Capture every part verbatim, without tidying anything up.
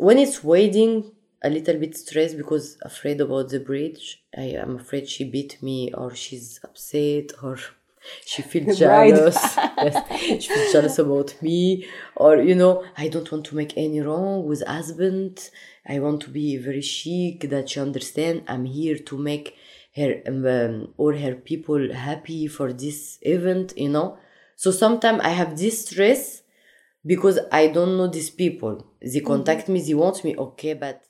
when it's wading, a little bit stressed because afraid about the bridge. I am afraid she beat me or she's upset or she feels jealous. Yes. She feels jealous about me. Or, you know, I don't want to make any wrong with husband. I want to be very chic, that she understand I'm here to make her um, or her people happy for this event, you know. So sometimes I have this stress because I don't know these people. They contact me, they want me, okay, but...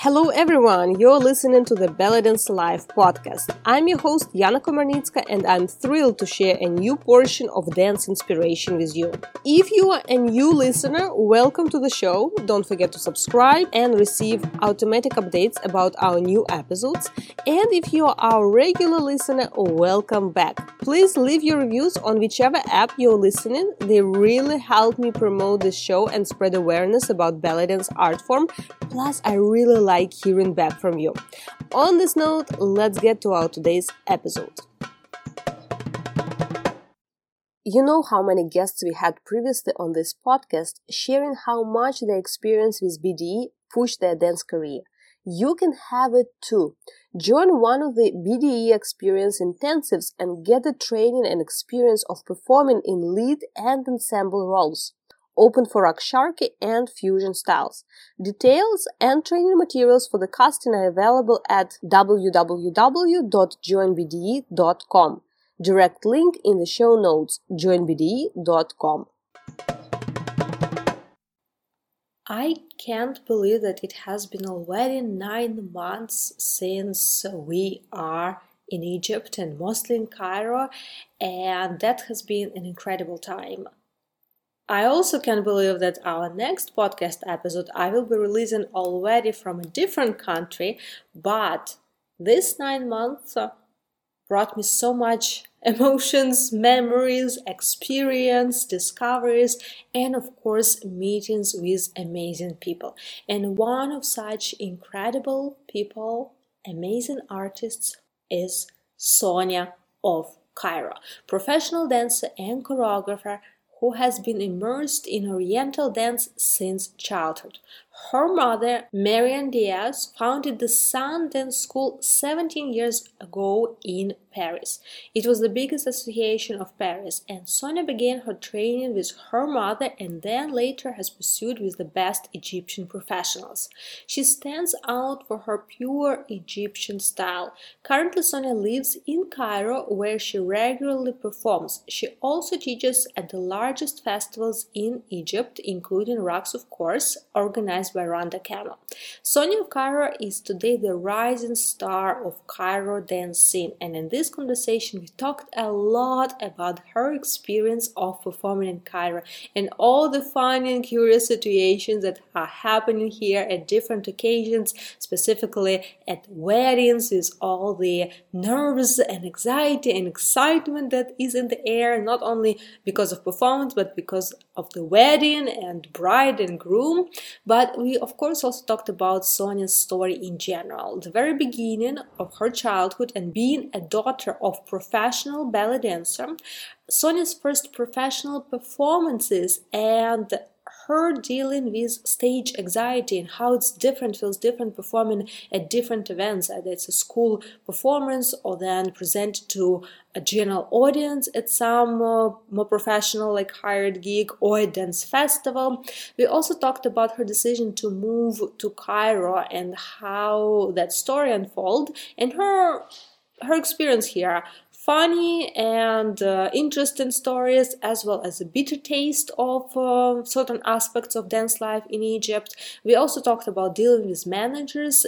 Hello everyone, you're listening to the Belly Dance Live podcast. I'm your host Jana Komarnitska and I'm thrilled to share a new portion of dance inspiration with you. If you are a new listener, welcome to the show. Don't forget to subscribe and receive automatic updates about our new episodes. And if you are our regular listener, welcome back. Please leave your reviews on whichever app you're listening. They really help me promote the show and spread awareness about belly dance art form. Plus, I really like hearing back from you. On this note, let's get to our today's episode. You know how many guests we had previously on this podcast sharing how much their experience with B D E pushed their dance career. You can have it too. Join one of the B D E experience intensives and get the training and experience of performing in lead and ensemble roles. Open for Raksharki and fusion styles. Details and training materials for the casting are available at w w w dot join b d e dot com. Direct link in the show notes, join b d e dot com. I can't believe that it has been already nine months since we are in Egypt and mostly in Cairo, and that has been an incredible time. I also can't believe that our next podcast episode I will be releasing already from a different country, but this nine months brought me so much emotions, memories, experience, discoveries, and of course meetings with amazing people. And one of such incredible people, amazing artists, is Sonya of Cairo, professional dancer and choreographer, who has been immersed in Oriental dance since childhood. Her mother, Marianne D S, founded the Sun Dance School seventeen years ago in Paris. It was the biggest association of Paris, and Sonya began her training with her mother and then later has pursued with the best Egyptian professionals. She stands out for her pure Egyptian style. Currently, Sonya lives in Cairo, where she regularly performs. She also teaches at the largest festivals in Egypt, including Raqs of Course, organized by Randa Kamel. Sonya of Cairo is today the rising star of Cairo dance scene, and in this conversation we talked a lot about her experience of performing in Cairo and all the fun and curious situations that are happening here at different occasions, specifically at weddings, with all the nerves and anxiety and excitement that is in the air, not only because of performance but because of the wedding and bride and groom. But we, of course, also talked about Sonya's story in general, the very beginning of her childhood and being a daughter of professional ballet dancer, Sonya's first professional performances and her dealing with stage anxiety and how it's different, feels different performing at different events, either it's a school performance or then present to a general audience at some uh, more professional, like hired gig or a dance festival. We also talked about her decision to move to Cairo and how that story unfolded and her her experience here. Funny and uh, interesting stories, as well as a bitter taste of uh, certain aspects of dance life in Egypt. We also talked about dealing with managers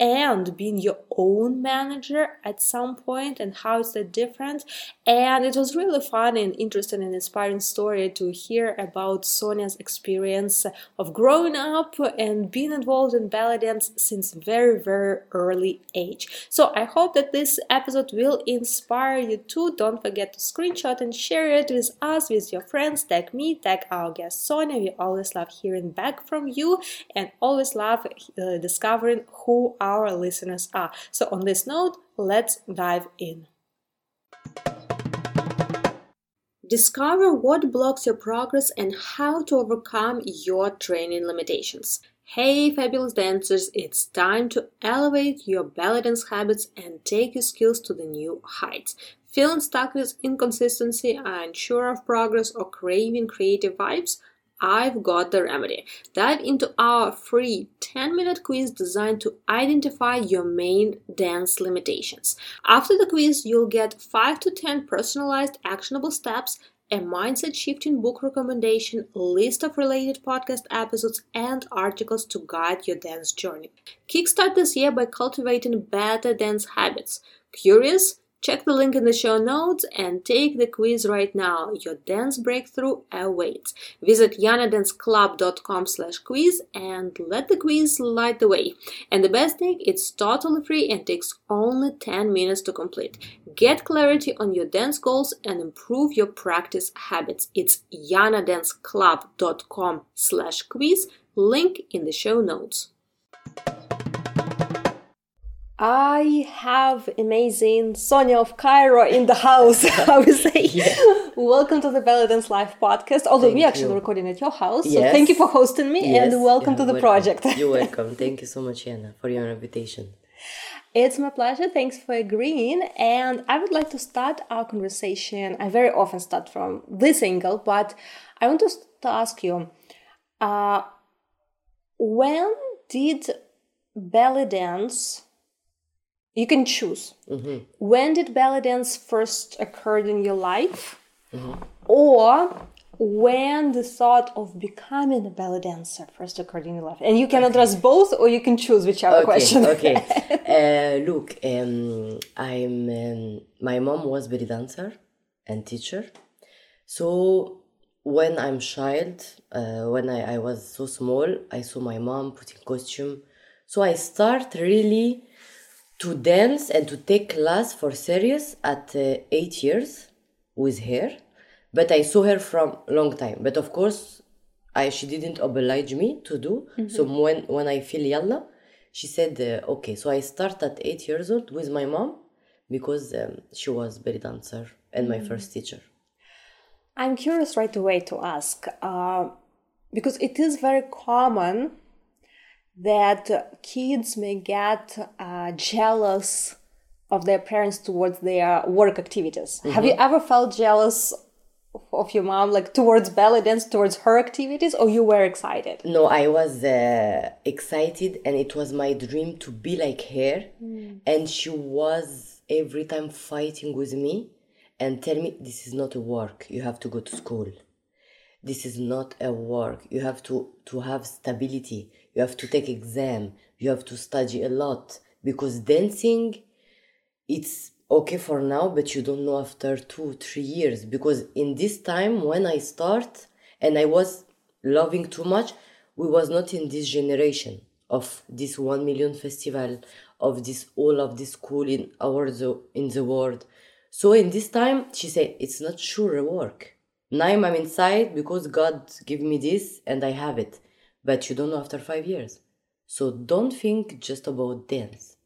and being your own manager at some point and how is that different. And it was really fun and interesting and inspiring story to hear about Sonya's experience of growing up and being involved in ballet dance since very, very early age. So I hope that this episode will inspire you too. Don't forget to screenshot and share it with us, with your friends. Tag me, tag our guest Sonya. We always love hearing back from you and always love uh, discovering who are our listeners are. So on this note, let's dive in. Discover what blocks your progress and how to overcome your training limitations. Hey, fabulous dancers, it's time to elevate your belly dance habits and take your skills to the new heights. Feeling stuck with inconsistency, unsure of progress, or craving creative vibes? I've got the remedy. Dive into our free ten-minute quiz designed to identify your main dance limitations. After the quiz, you'll get five to ten personalized actionable steps, a mindset-shifting book recommendation, list of related podcast episodes, and articles to guide your dance journey. Kickstart this year by cultivating better dance habits. Curious? Check the link in the show notes and take the quiz right now. Your dance breakthrough awaits. Visit ianadanceclub.com slash quiz and let the quiz light the way. And the best thing, it's totally free and takes only ten minutes to complete. Get clarity on your dance goals and improve your practice habits. It's ianadanceclub.com slash quiz. Link in the show notes. I have amazing Sonya of Cairo in the house, I would say. Yeah. Welcome to the Belly Dance Live podcast, although thank we actually you. recording at your house. Yes. So thank you for hosting me, yes. and welcome You're to the welcome. project. You're welcome. Thank you so much, Jana, for your invitation. It's my pleasure. Thanks for agreeing. And I would like to start our conversation. I very often start from this angle, but I want to, to ask you, uh, when did belly dance... You can choose. Mm-hmm. When did belly dance first occur in your life? Mm-hmm. Or when the thought of becoming a belly dancer first occurred in your life? And you can address both, or you can choose whichever okay, question. Okay. uh, look, um, I'm. Um, my mom was belly dancer and teacher. So when I'm child, uh, when I, I was so small, I saw my mom putting costume. So I start really... to dance and to take class for serious at uh, eight years with her, but I saw her from long time. But of course, I she didn't oblige me to do. Mm-hmm. So when, when I feel yalla, she said, uh, okay, so I start at eight years old with my mom because um, she was belly dancer and my mm-hmm. first teacher. I'm curious right away to ask, uh, because it is very common that kids may get uh, jealous of their parents towards their work activities. Mm-hmm. Have you ever felt jealous of your mom, like towards belly dance, towards her activities, or you were excited? No, I was uh, excited, and it was my dream to be like her. Mm. And she was every time fighting with me and tell me, this is not a work, you have to go to school. This is not a work, you have to, to have stability. You have to take exam. You have to study a lot because dancing, it's okay for now, but you don't know after two, three years. Because in this time when I start and I was loving too much, we was not in this generation of this one million festival of this all of this school in our in the world. So in this time, she said it's not sure work. Now I'm inside because God gave me this and I have it. But you don't know after five years. So don't think just about dance.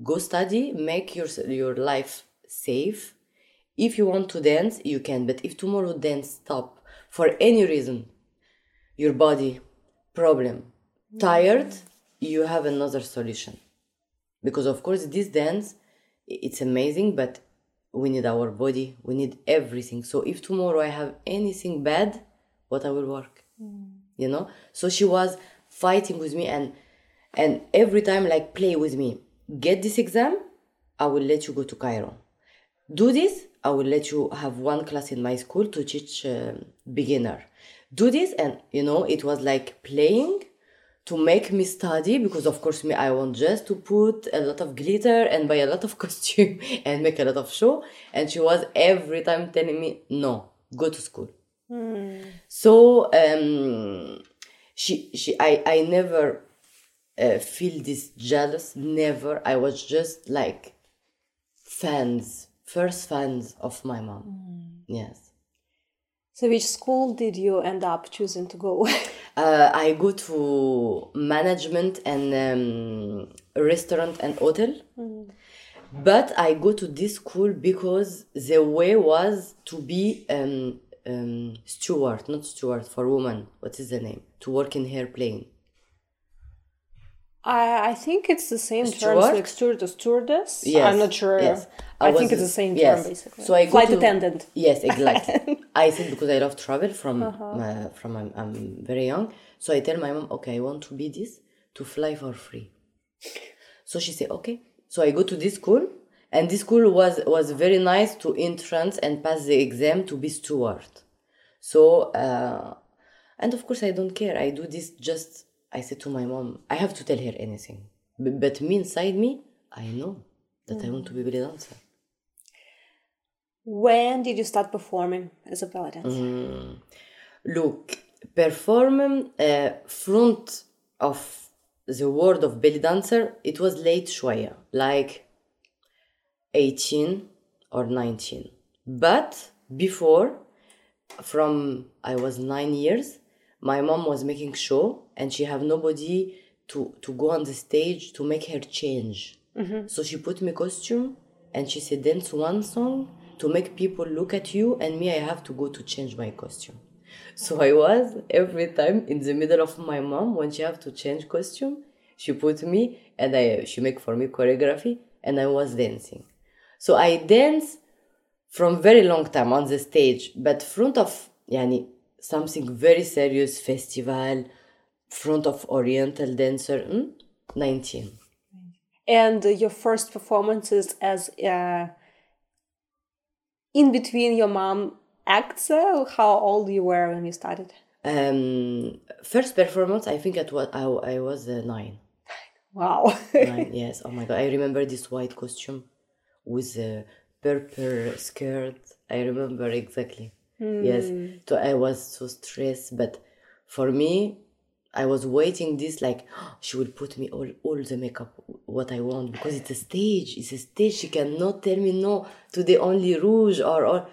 Go study, make your your life safe. If you want to dance, you can. But if tomorrow dance stop for any reason, your body, problem, tired, you have another solution. Because of course this dance, it's amazing, but we need our body, we need everything. So if tomorrow I have anything bad, what I will work? Mm. You know, so she was fighting with me and and every time like play with me. Get this exam, I will let you go to Cairo. Do this, I will let you have one class in my school to teach uh, beginner. Do this, and you know, it was like playing to make me study because of course me I want just to put a lot of glitter and buy a lot of costume and make a lot of show. And she was every time telling me, no, go to school. Mm. So um, she she I I never uh, feel this jealous. Never. I was just like fans, first fans of my mom. Mm. Yes. So which school did you end up choosing to go? uh, I go to management and um, restaurant and hotel. Mm. But I go to this school because the way was to be. Um, um, steward, not steward, for woman. What is the name? To work in her plane. I, I think it's the same term, like steward or stewardess. Yes. I'm not sure. Yes. I, I was, think it's the same yes. term, basically. So I Flight to, attendant. Yes, exactly. I think because I love travel from uh-huh. my, from I'm, I'm very young. So I tell my mom, okay, I want to be this, to fly for free. So she said, okay. So I go to this school. And this school was, was very nice to entrance and pass the exam to be steward. So, uh, and of course I don't care. I do this just... I said to my mom, I have to tell her anything. But, but me, inside me, I know that mm. I want to be a belly dancer. When did you start performing as a belly dancer? Mm. Look, performing uh, front of the world of belly dancer, it was late شوية, like eighteen or nineteen. But before, from I was nine years, my mom was making show and she have nobody to, to go on the stage to make her change. Mm-hmm. So she put me costume and she said, dance one song to make people look at you, and me, I have to go to change my costume. So I was every time in the middle of my mom when she have to change costume, she put me and I she make for me choreography and I was dancing. So I danced from very long time on the stage, but front of yani, something very serious, festival, front of oriental dancer, hmm? nineteen. And uh, your first performances as uh, in between your mom acts, uh, how old you were when you started? Um, first performance, I think at what I, I was uh, nine. Wow. Nine, yes. Oh my God. I remember this white costume with a purple skirt. I remember exactly. Mm. Yes, so I was so stressed, but for me, I was waiting this like, oh, she will put me all, all the makeup, what I want, because it's a stage, it's a stage, she cannot tell me no, today only rouge or, or.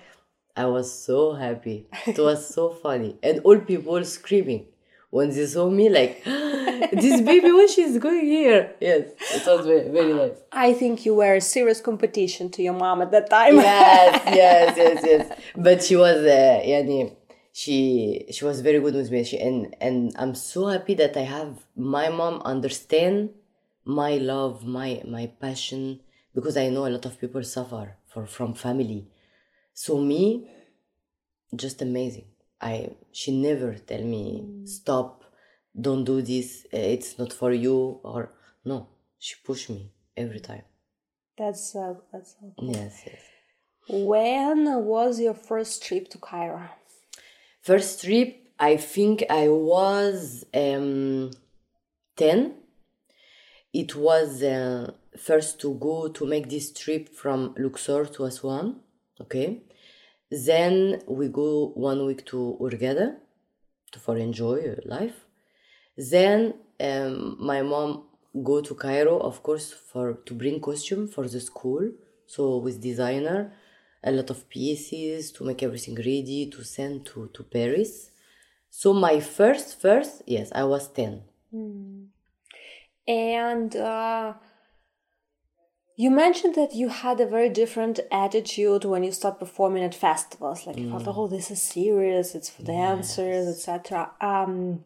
I was so happy, it was so funny, and all people screaming when they saw me like, oh, this baby, what she's going here? Yes, it was very, very nice. I think you were a serious competition to your mom at that time. Yes, yes, yes, yes. But she was, uh, yani, she she was very good with me. She, and, and I'm so happy that I have my mom understand my love, my, my passion, because I know a lot of people suffer for, from family. So me, just amazing. I she never tell me mm. stop, don't do this, it's not for you, or no, she pushed me every time. That's uh, that's so cool. Yes, yes. When was your first trip to Cairo? First trip, I think I was um, ten. It was uh, first to go to make this trip from Luxor to Aswan. Okay. Then we go one week to Hurghada to for enjoy life. Then um, my mom go to Cairo, of course, for to bring costume for the school. So with designer, a lot of pieces to make everything ready to send to, to Paris. So my first first yes, I was ten. Mm. And. Uh... You mentioned that you had a very different attitude when you start performing at festivals. Like, you mm. thought, oh, this is serious, it's for dancers, yes. et cetera. Um,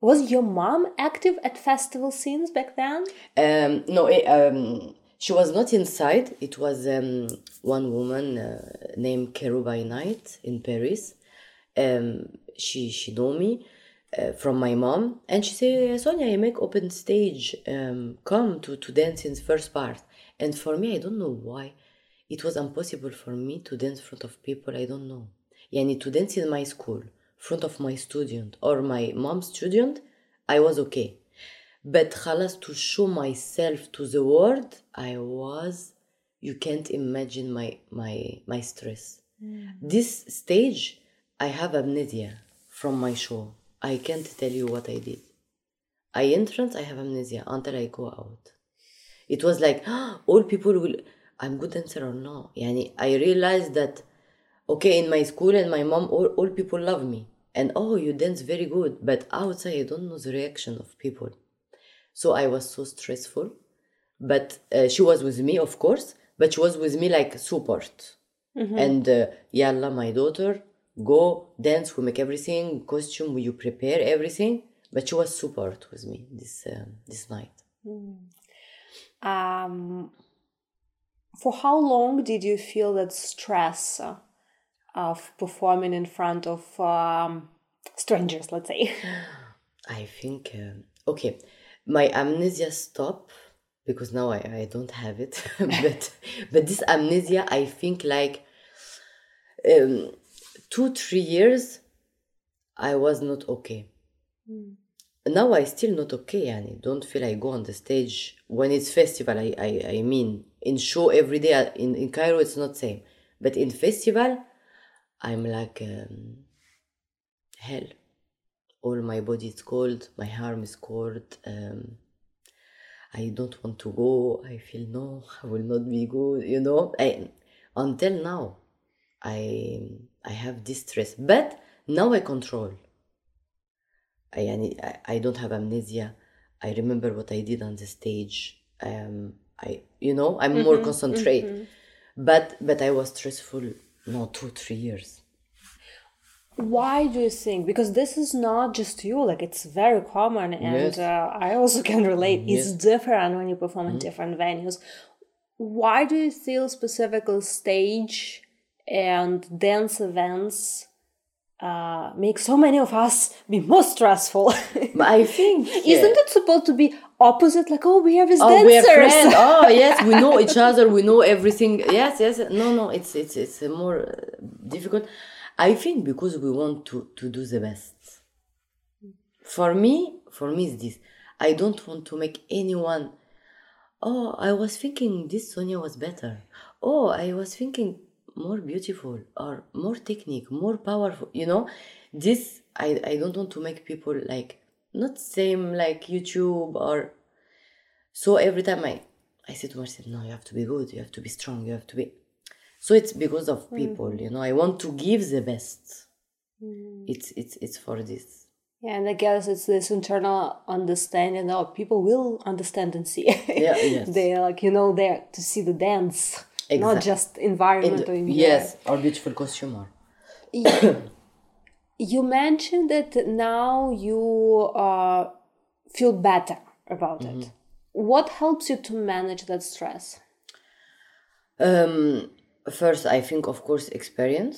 was your mom active at festival scenes back then? Um, no, it, um, she was not inside. It was um, one woman uh, named Kero by Night in Paris. Um, she, she knew me uh, from my mom. And she said, Sonia, you make open stage. Um, come to, to dance in the first part. And for me, I don't know why. It was impossible for me to dance in front of people. I don't know. Yani, to dance in my school, in front of my student or my mom's student, I was okay. But khalas, to show myself to the world, I was, you can't imagine my my, my stress. Mm. This stage, I have amnesia from my show. I can't tell you what I did. I entrance, I have amnesia until I go out. It was like, oh, all people will, I'm good dancer or no. Yani, I realized that, okay, in my school and my mom, all, all people love me. And, oh, you dance very good. But outside, I don't know the reaction of people. So I was so stressful. But uh, she was with me, of course. But she was with me like support. Mm-hmm. And, uh, Yalla, my daughter, go dance, we make everything, costume, you prepare everything. But she was support with me this uh, this night. Mm. Um, for how long did you feel that stress of performing in front of um, strangers, let's say? I think, uh, okay, my amnesia stopped because now I, I don't have it. but but this amnesia, I think like um, two, three years, I was not okay. Mm. Now I still not okay, and I don't feel I go on the stage when it's festival. I, I, I mean, in show every day in, in Cairo, it's not same. But in festival, I'm like um, hell. All my body is cold, my arm is cold. Um, I don't want to go. I feel no, I will not be good. You know, I, until now, I I have this stress, but now I control. I, I don't have amnesia. I remember what I did on the stage. Um, I, you know, I'm mm-hmm, more concentrated. Mm-hmm. But but I was stressful, no, two, three years. Why do you think? Because this is not just you. Like, it's very common. And yes. uh, I also can relate. Yes. It's different when you perform in mm-hmm. different venues. Why do you feel specifically stage and dance events Uh, make so many of us be more stressful? I think yeah. Isn't it supposed to be opposite? Like, oh, we are with oh, dancers. We are friends. Oh, yes, we know each other. We know everything. Yes, yes. No, no. It's it's it's more difficult. I think because we want to, to do the best. For me, for me, it's this. I don't want to make anyone. Oh, I was thinking this Sonya was better. Oh, I was thinking more beautiful or more technique, more powerful, you know. This I, I don't want to make people like not same like YouTube or so. Every time I I said to myself, no, you have to be good, you have to be strong, you have to be. So it's because of people, mm. you know. I want to give the best. Mm. It's it's it's for this. Yeah, and I guess it's this internal understanding of people will understand and see. Yeah, yes. They're like, you know, there to see the dance. Exactly. Not just environment. And, or yes, or beautiful consumer. You, you mentioned that now you uh, feel better about mm-hmm. it. What helps you to manage that stress? Um, first, I think, of course, experience.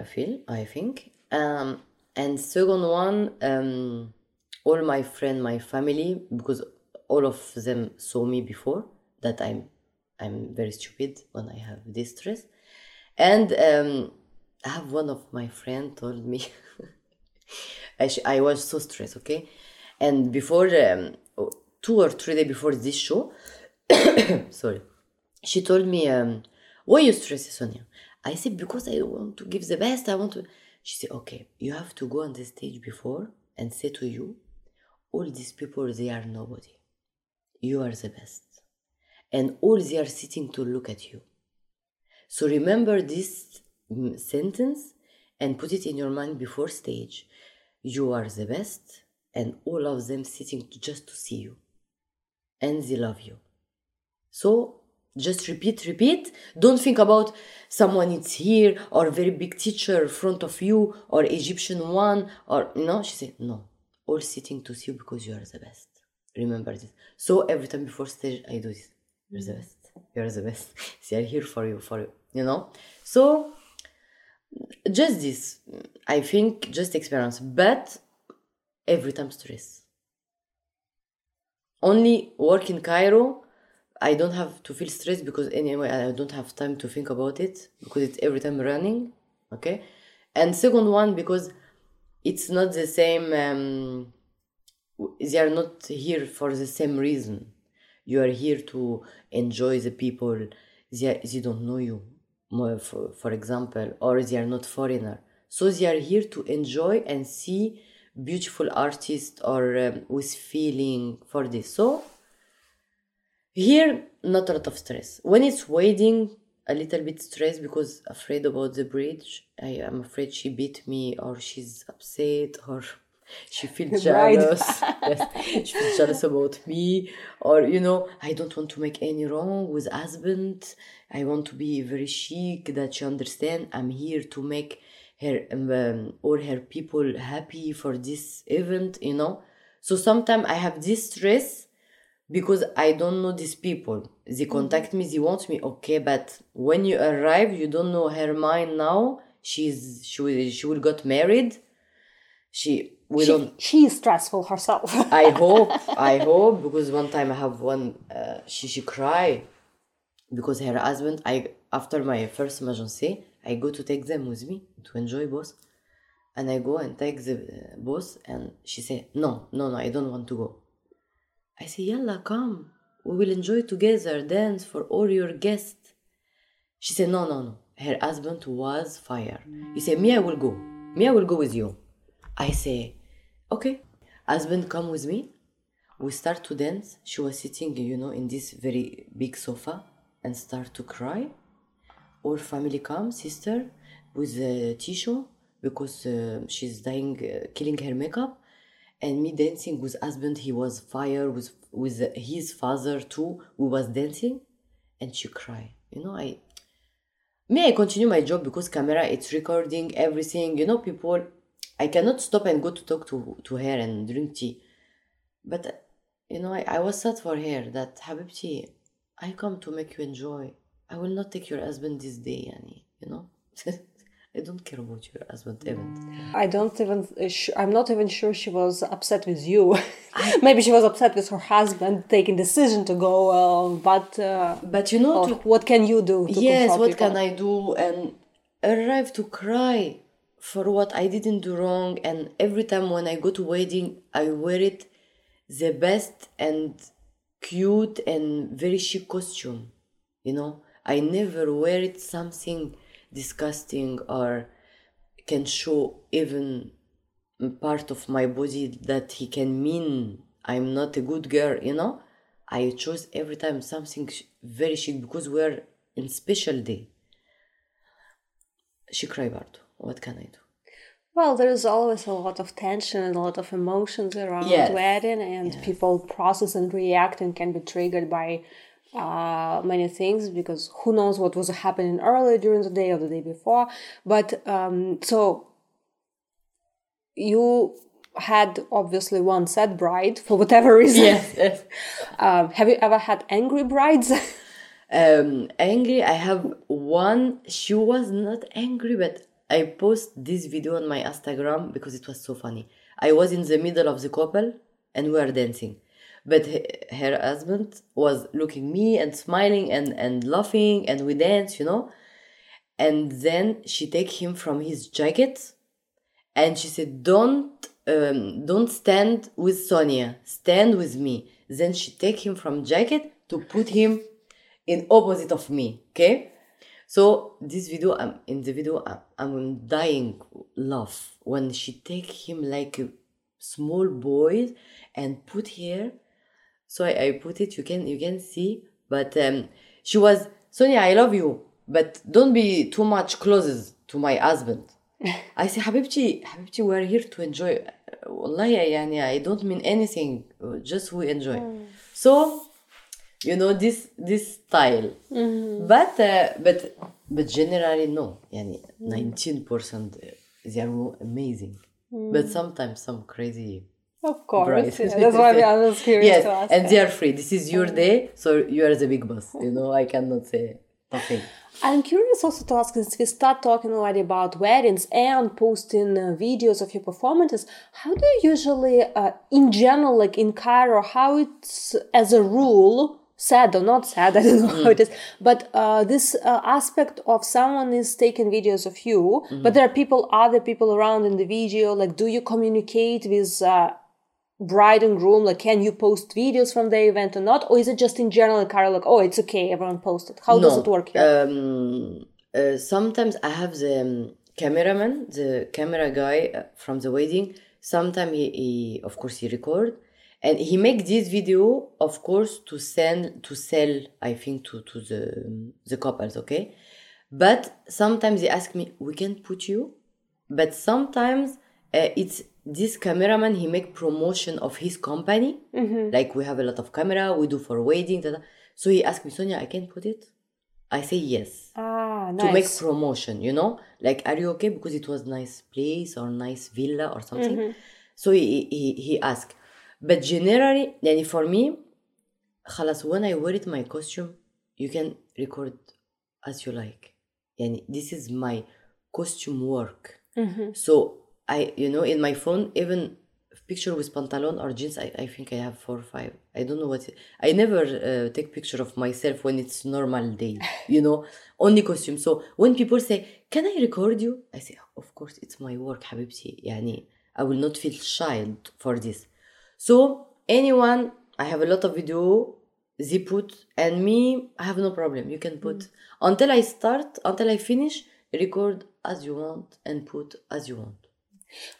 I feel, I think. Um, and second one, um, all my friends, my family, because all of them saw me before that I'm I'm very stupid when I have this stress. And um, I have one of my friends told me, I, sh- I was so stressed, okay? And before, um, two or three days before this show, sorry, she told me, um, why you stress, Sonya? I said, because I want to give the best, I want to... She said, okay, you have to go on the stage before and say to you, all these people, they are nobody. You are the best. And all they are sitting to look at you. So remember this sentence and put it in your mind before stage. You are the best and all of them sitting to just to see you. And they love you. So just repeat, repeat. Don't think about someone is here or very big teacher in front of you or Egyptian one or no. She said, no, all sitting to see you because you are the best. Remember this. So every time before stage, I do this. You're the best. You're the best. They are here for you, for you, you know? So, just this, I think, just experience. But every time stress. Only work in Cairo, I don't have to feel stressed because anyway, I don't have time to think about it because it's every time running, okay? And second one, because it's not the same, um, they are not here for the same reason. You are here to enjoy the people. They, they don't know you, for, for example, or they are not foreigner. So they are here to enjoy and see beautiful artists or um, with feeling for this. So here, not a lot of stress. When it's wedding, a little bit stress because afraid about the bridge. I am afraid she beat me or she's upset or... She feels jealous. Yes. She feels jealous about me. Or, you know, I don't want to make any wrong with husband. I want to be very chic, that she understand I'm here to make her um, or her people happy for this event, you know. So sometimes I have this stress because I don't know these people. They contact me, they want me, okay, but when you arrive, you don't know her mind now. She's she will, she will got married. She we she, don't. She is stressful herself. I hope, I hope, because one time I have one. Uh, she she cry because her husband. I after my first emergency, I go to take them with me to enjoy both, and I go and take the uh, both, and she say no, no, no, I don't want to go. I say, yalla, come, we will enjoy together, dance for all your guests. She said, no, no, no. Her husband was fired. He said, me, I will go. Me, I will go with you. I say, okay. Husband, come with me. We start to dance. She was sitting, you know, in this very big sofa and start to cry. All family come, sister, with a tissue because uh, she's dying, uh, killing her makeup. And me dancing with husband, he was fired with, with his father too. We was dancing and she cried. You know, I... Me, I continue my job because camera, it's recording everything. You know, people, I cannot stop and go to talk to, to her and drink tea. But, you know, I, I was sad for her that, Habibti, I come to make you enjoy. I will not take your husband this day, Annie, you know. I don't care about your husband even. I don't even, I'm not even sure she was upset with you. Maybe she was upset with her husband taking decision to go, uh, but... Uh, but you know... To, what can you do? To yes, what people? Can I do? And arrive to cry for what I didn't do wrong. And every time when I go to wedding, I wear it the best and cute and very chic costume. You know, I never wear it something... disgusting or can show even part of my body that he can mean I'm not a good girl, you know. I chose every time something very chic because we're in special day. She cried, Bardo. What can I do? Well, there is always a lot of tension and a lot of emotions around yes. wedding, and yes. people process and react and can be triggered by Uh, many things, because who knows what was happening earlier during the day or the day before. But um, so you had obviously one sad bride for whatever reason. Yes. yes. Um, have you ever had angry brides? um, angry. I have one. She was not angry, but I post this video on my Instagram because it was so funny. I was in the middle of the couple and we were dancing. But her husband was looking me and smiling and, and laughing, and we dance, you know. And then she take him from his jacket, and she said, "Don't, um, don't stand with Sonia. Stand with me." Then she take him from jacket to put him in opposite of me. Okay. So this video, I'm in the video, I'm, I'm dying laugh when she take him like a small boy and put here. So I, I put it, you can you can see, but um, she was, Sonia, I love you, but don't be too much close to my husband. I say, Habibti, Habibti, we are here to enjoy. Wallahi, I don't mean anything, just we enjoy. Mm. So, you know, this this style. Mm-hmm. But uh, but but generally, no. Yani, mm. nineteen percent, they are amazing. Mm. But sometimes some crazy... Of course, yeah, that's why I was curious yes, to ask. And they are free. This is your day, so you are the big boss. You know, I cannot say nothing. I'm curious also to ask, since we start talking already about weddings and posting uh, videos of your performances, how do you usually, uh, in general, like in Cairo, how it's as a rule, sad or not sad, I don't know mm. how it is, but uh, this uh, aspect of someone is taking videos of you, mm-hmm. but there are people, other people around in the video, like do you communicate with... Uh, bride and groom, like can you post videos from the event or not, or is it just in general Cairo, like oh it's okay, everyone posted? How no, does it work here? Um, uh, sometimes I have the um, cameraman, the camera guy uh, from the wedding. Sometimes he, he, of course, he record and he make this video, of course, to send to sell. I think to to the the couples, okay. But sometimes they ask me, we can put you, but sometimes uh, it's. This cameraman, he make promotion of his company. Mm-hmm. Like we have a lot of camera, we do for wedding. Da, da. So he asked me, Sonia, I can put it? I say yes. Ah, nice. To make promotion, you know? Like, are you okay? Because it was nice place or nice villa or something. Mm-hmm. So he, he, he asked. But generally, for me, when I wear it, my costume, you can record as you like. And this is my costume work. Mm-hmm. So, I, you know, in my phone, even picture with pantalon or jeans, I, I think I have four or five. I don't know what it, I never uh, take picture of myself when it's normal day, you know, only costume. So when people say, can I record you? I say, oh, of course, it's my work, Habibti. Yani, I will not feel shy for this. So anyone, I have a lot of video, they put, and me, I have no problem. You can put, mm-hmm. until I start, until I finish, record as you want and put as you want.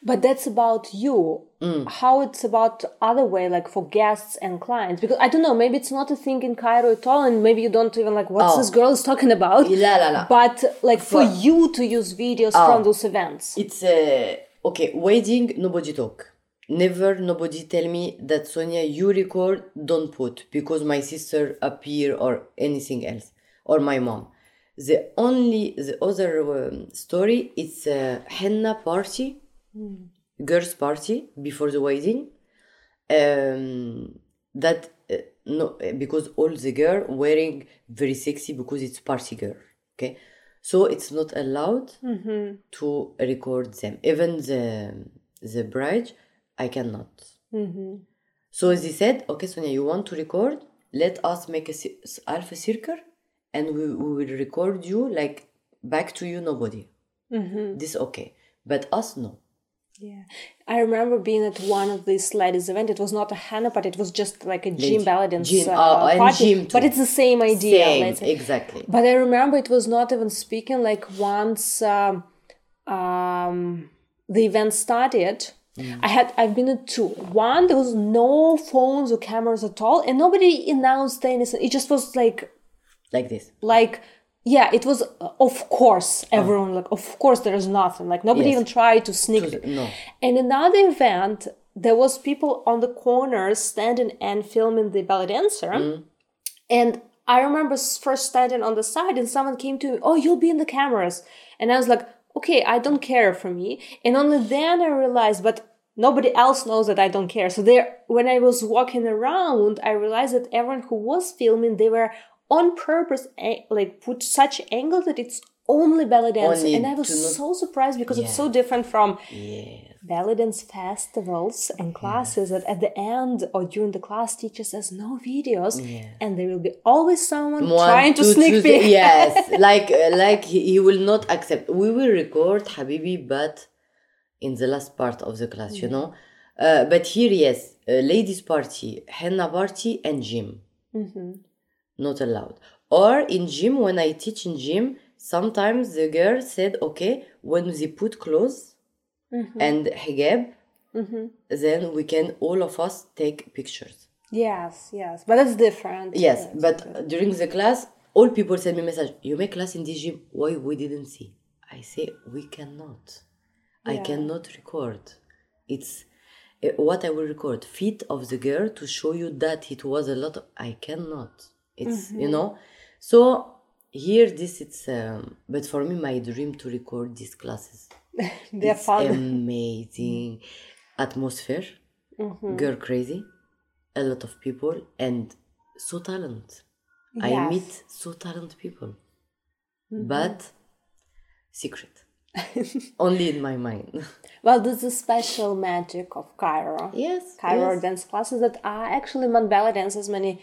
But that's about you. Mm. How it's about other way, like for guests and clients? Because I don't know, maybe it's not a thing in Cairo at all, and maybe you don't even like, what's oh. this girl is talking about? La, la, la. But like for, for you to use videos oh. from those events. It's a... Uh, okay, wedding, nobody talk. Never nobody tell me that, Sonia, you record, don't put, because my sister appear or anything else, or my mom. The only, the other um, story, it's a henna party. Mm. Girls' party before the wedding. Um, that uh, no, because all the girl wearing very sexy because it's party girl. Okay, so it's not allowed mm-hmm. to record them. Even the the bride, I cannot. Mm-hmm. So they said, okay, Sonia, you want to record? Let us make a alpha circle, and we, we will record you like back to you. Nobody. Mm-hmm. This okay, but us no. Yeah, I remember being at one of these ladies' event. It was not a henna, but it was just like a gym ballet dance uh, uh, party. But it's the same idea. Same, exactly. But I remember it was not even speaking. Like once um, um, the event started, mm. I had I've been at two. One, there was no phones or cameras at all, and nobody announced anything. It just was like, like this, like. Yeah, it was, uh, of course, everyone, oh. like, of course, there is nothing. Like, nobody yes. even tried to sneak to the, no. And another event, there was people on the corners standing and filming the ballet dancer. Mm. And I remember first standing on the side and someone came to me, oh, you'll be in the cameras. And I was like, okay, I don't care for me. And only then I realized, but nobody else knows that I don't care. So there, when I was walking around, I realized that everyone who was filming, they were on purpose, like put such angle that it's only ballet dance, only and I was look... so surprised because yeah. it's so different from yeah. ballet dance festivals and classes. Yeah. That at the end or during the class, teacher says no videos, yeah. and there will be always someone One, trying two, to sneak peek. Yes, like like he, he will not accept. We will record, Habibi, but in the last part of the class, yeah. you know. Uh, but here, yes, uh, ladies' party, henna party, and gym. Mm-hmm. Not allowed. Or in gym, when I teach in gym, sometimes the girl said, okay, when they put clothes mm-hmm. and hijab, mm-hmm. then we can, all of us, take pictures. Yes, yes. But that's different. Yes, yeah, but different. During the class, all people send me a message, you make class in this gym, why we didn't see? I say, we cannot. Yeah. I cannot record. It's uh, what I will record. Feet of the girl to show you that it was a lot of, I cannot. It's, mm-hmm. you know, so here this, it's, um, but for me, my dream to record these classes. They're it's fun. Amazing. Atmosphere, mm-hmm. girl crazy, a lot of people, and so talent. Yes. I meet so talent people, mm-hmm. but secret. Only in my mind. Well, there's a special magic of Cairo. Yes. Cairo yes. dance classes that are actually mandala dances, many...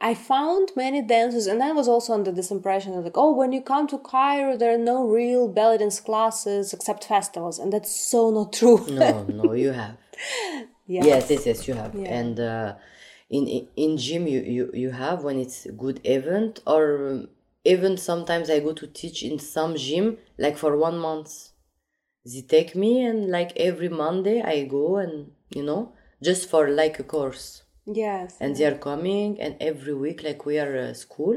I found many dancers, and I was also under this impression of like, oh, when you come to Cairo, there are no real ballet dance classes except festivals, and that's so not true. no, no, you have. Yes, yes, yes, yes you have. Yeah. And uh, in, in in gym, you, you, you have when it's a good event, or um, even sometimes I go to teach in some gym, like for one month. They take me, and like every Monday, I go and, you know, just for like a course. Yes. And they are coming, and every week, like we are uh, school.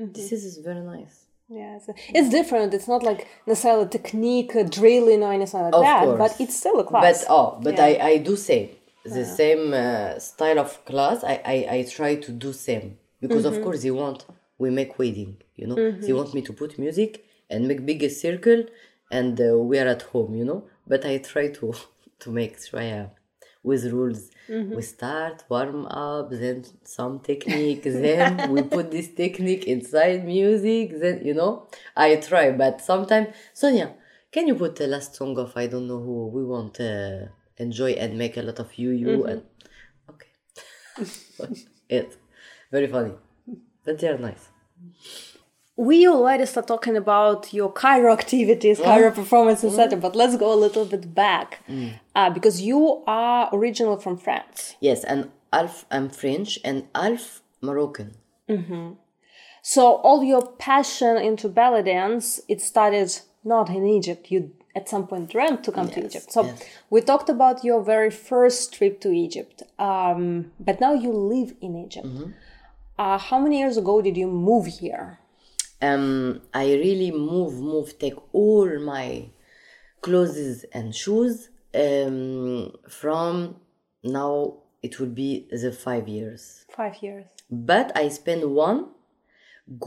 Mm-hmm. This is, is very nice. Yes. It's different. It's not like necessarily technique, uh, drilling, or anything like of that. Course. But it's still a class. But oh, but yeah. I, I do say the yeah. same uh, style of class. I, I, I try to do same because, mm-hmm. of course, they want we make wedding, you know. Mm-hmm. They want me to put music and make biggest circle, and uh, we are at home, you know. But I try to to make Shreya with rules. Mm-hmm. We start warm up, then some technique, then we put this technique inside music, then, you know, I try. But sometimes, Sonia, can you put the last song of I don't know who we want to uh, enjoy and make a lot of you you? Mm-hmm. And okay. It's very funny, but they are nice. We already start talking about your Cairo activities, yeah. Cairo performance, et cetera. Mm. But let's go a little bit back, mm. uh, because you are originally from France. Yes, and half I'm French and half Moroccan. Mm-hmm. So all your passion into belly dance, it started not in Egypt. You at some point dreamt to come yes, to Egypt. So yes. We talked about your very first trip to Egypt, um, but now you live in Egypt. Mm-hmm. Uh, how many years ago did you move here? Um, I really move, move, take all my clothes and shoes um, from now it will be the five years. Five years. But I spend one,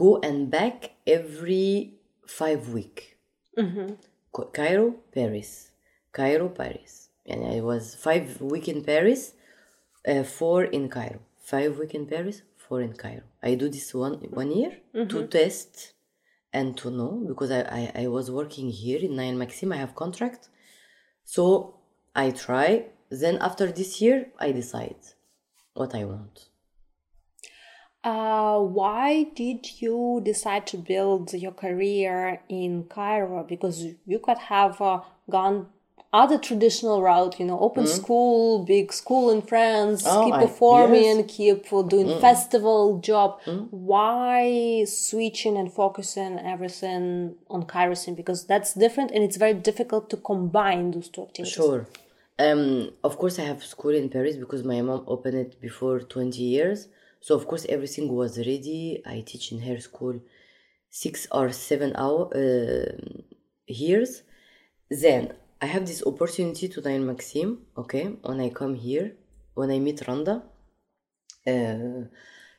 go and back every five week. Mm-hmm. Cairo, Paris. Cairo, Paris. And I was five week in Paris, uh, four in Cairo. Five week in Paris, four in Cairo. I do this one one year mm-hmm. to test and to know, because I, I, I was working here in Nine Maxim. I have contract. So I try. Then after this year, I decide what I want. Uh, why did you decide to build your career in Cairo? Because you could have uh, gone other traditional route, you know, open mm-hmm. school, big school in France, oh, keep performing, I, yes. keep doing mm-hmm. festival job. Mm-hmm. Why switching and focusing everything on Cairo scene? Because that's different and it's very difficult to combine those two activities. Sure. Um, of course, I have school in Paris because my mom opened it before twenty years. So, of course, everything was ready. I teach in her school six or seven hour, uh, years. Then I have this opportunity to Nine Maxim, okay? When I come here, when I meet Randa, uh,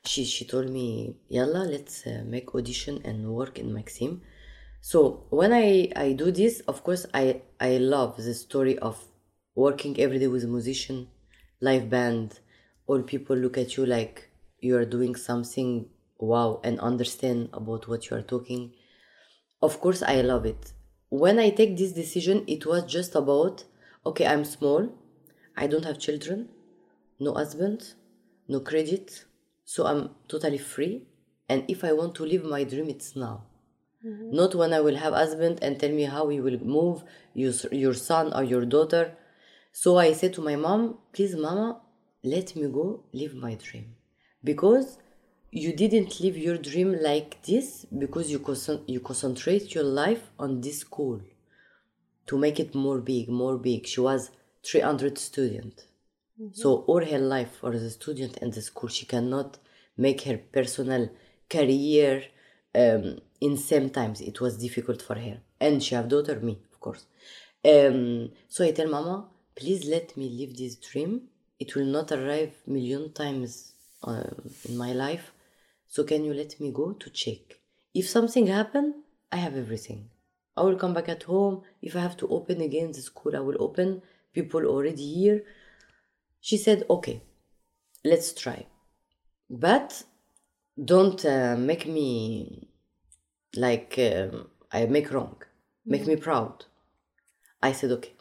she she told me, Yalla, let's uh, make audition and work in Maxim. So when I, I do this, of course, I, I love the story of working every day with a musician, live band, all people look at you like you are doing something, wow, and understand about what you are talking. Of course, I love it. When I take this decision, it was just about, okay, I'm small, I don't have children, no husband, no credit, so I'm totally free. And if I want to live my dream, it's now. Mm-hmm. Not when I will have husband and tell me how you will move, your, your son or your daughter. So I said to my mom, please, mama, let me go live my dream. Because you didn't live your dream like this because you con- you concentrate your life on this school to make it more big, more big. She was three hundred students. Mm-hmm. So all her life for the student and the school, she cannot make her personal career um, in same times. It was difficult for her. And she have daughter, me, of course. Um, so I tell Mama, please let me live this dream. It will not arrive million times um, in my life. So can you let me go to check? If something happen, I have everything. I will come back at home. If I have to open again the school, I will open. People already here. She said, okay, let's try. But don't uh, make me like um, I make wrong. Make mm-hmm. me proud. I said, okay.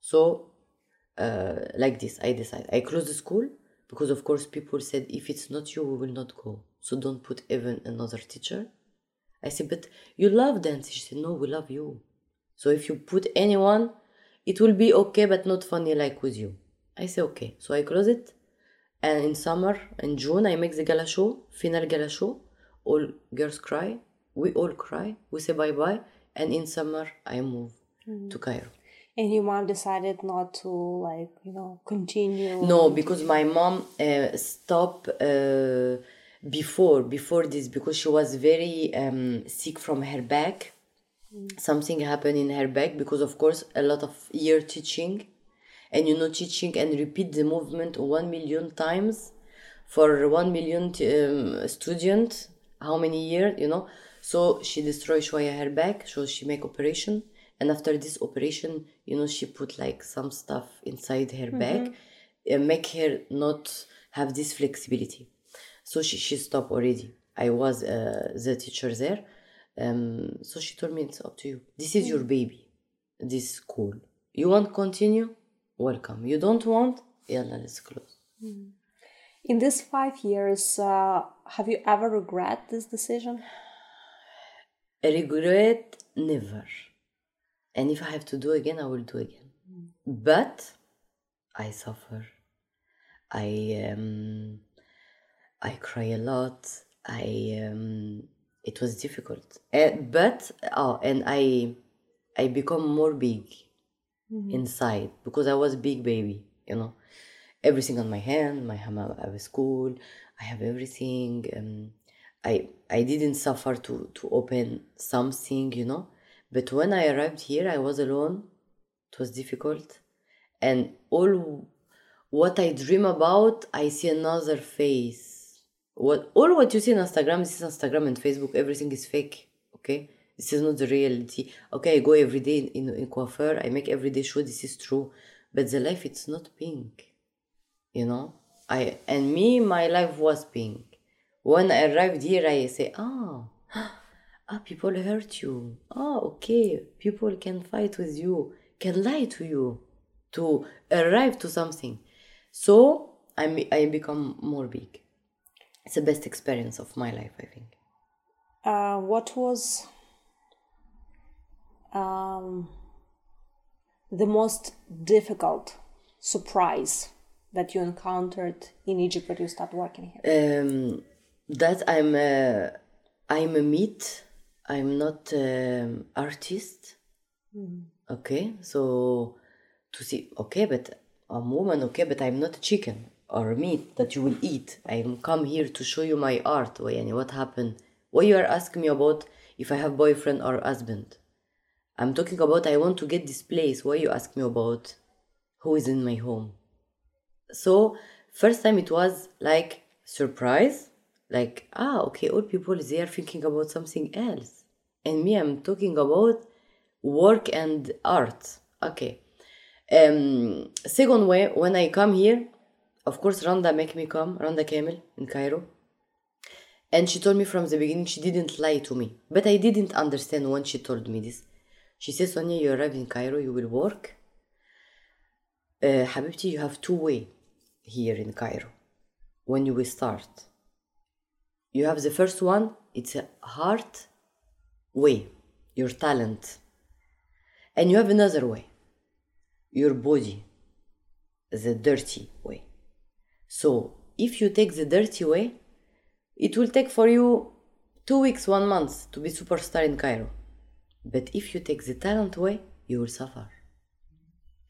So uh, like this, I decide. I close the school. Because, of course, people said, if it's not you, we will not go. So don't put even another teacher. I said, but you love dance. She said, no, we love you. So if you put anyone, it will be okay, but not funny like with you. I said, okay. So I close it. And in summer, in June, I make the gala show, final gala show. All girls cry. We all cry. We say bye-bye. And in summer, I move mm-hmm. to Cairo. And your mom decided not to, like, you know, continue? No, because my mom uh, stopped uh, before, before this, because she was very um, sick from her back. Mm. Something happened in her back because, of course, a lot of year teaching. And, you know, teaching and repeat the movement one million times for one million t- um, students. how many years, you know. So she destroyed Shoya her back, so she make operation. And after this operation, you know, she put like some stuff inside her mm-hmm. back and make her not have this flexibility. So she, she stopped already. I was uh, the teacher there. Um, so she told me, it's up to you. This is mm-hmm. your baby. This school. You want to continue? Welcome. You don't want? Yeah, let's close. Mm-hmm. In these five years, uh, have you ever regret this decision? I regret never. And if I have to do again, I will do again. Mm. But I suffer. I um, I cry a lot. I um, it was difficult. Uh, but oh, and I I become more big mm-hmm. inside, because I was big baby. You know, everything on my hand. My I was cool. I have everything. Um, I I didn't suffer to to open something. You know. But when I arrived here, I was alone. It was difficult. And all what I dream about, I see another face. What all what you see on Instagram, this is Instagram and Facebook, everything is fake. Okay? This is not the reality. Okay, I go every day in, in, in coiffure, I make everyday show, this is true. But the life, it's not pink. You know? I and me, my life was pink. When I arrived here, I say, oh, ah, people hurt you. Oh, okay. People can fight with you, can lie to you to arrive to something. So I I become more big. It's the best experience of my life, I think. Uh, what was um, the most difficult surprise that you encountered in Egypt when you started working here? Um, that I'm a, I'm a meat. I'm not an um, artist, mm. okay, so to see, okay, but I'm a woman, okay, but I'm not a chicken or a meat that you will eat. I'm come here to show you my art, what happened. Why you are asking me about if I have boyfriend or husband? I'm talking about I want to get this place. Why you ask me about who is in my home? So first time it was like surprise. Like, ah, okay, all people, they are thinking about something else. And me, I'm talking about work and art. Okay. Um, second way, when I come here, of course, Randa make me come, Randa Kamel in Cairo. And she told me from the beginning, she didn't lie to me. But I didn't understand when she told me this. She says, Sonia, you arrive in Cairo, you will work. Uh, Habibti, you have two way here in Cairo when you will start. You have the first one, it's a hard way, your talent. And you have another way, your body, the dirty way. So if you take the dirty way, it will take for you two weeks, one month to be superstar in Cairo. But if you take the talent way, you will suffer.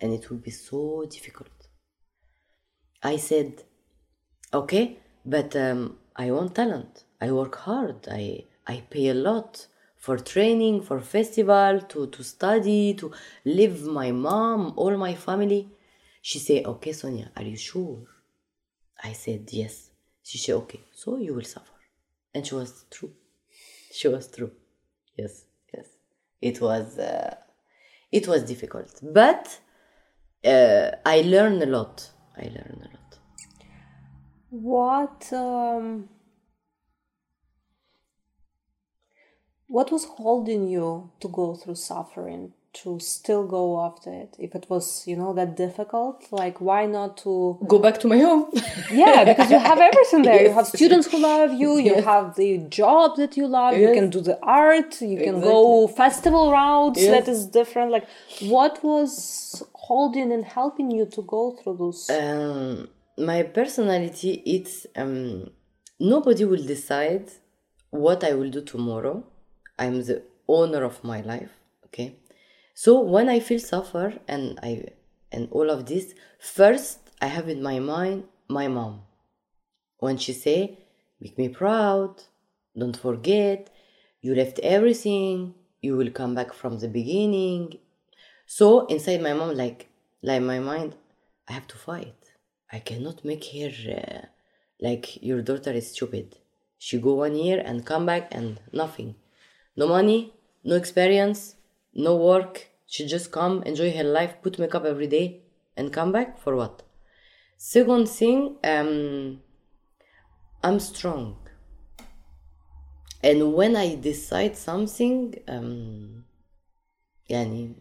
And it will be so difficult. I said, okay, but... Um, I want talent. I work hard. I, I pay a lot for training, for festival, to, to study, to live my mom, all my family. She said, okay, Sonia, are you sure? I said, yes. She said, okay, so you will suffer. And she was true. She was true. Yes, yes. It was, uh, it was difficult. But uh, I learned a lot. I learned a lot. What um, what was holding you to go through suffering, to still go after it? If it was, you know, that difficult, like why not to... Go back to my home. Yeah, because you have everything there. Yes. You have students who love you, you yes. have the job that you love, yes. you can do the art, you can exactly. go festival routes, yes. that is different. Like, what was holding and helping you to go through those... Um, My personality, it's um, nobody will decide what I will do tomorrow. I'm the owner of my life, okay? So when I feel suffer and I and all of this, first I have in my mind my mom. When she say, make me proud, don't forget, you left everything, you will come back from the beginning. So inside my mom, like, like my mind, I have to fight. I cannot make her uh, like your daughter is stupid. She go one year and come back and nothing. No money, no experience, no work. She just come, enjoy her life, put makeup every day and come back for what? Second thing, um, I'm strong. And when I decide something, um, yani,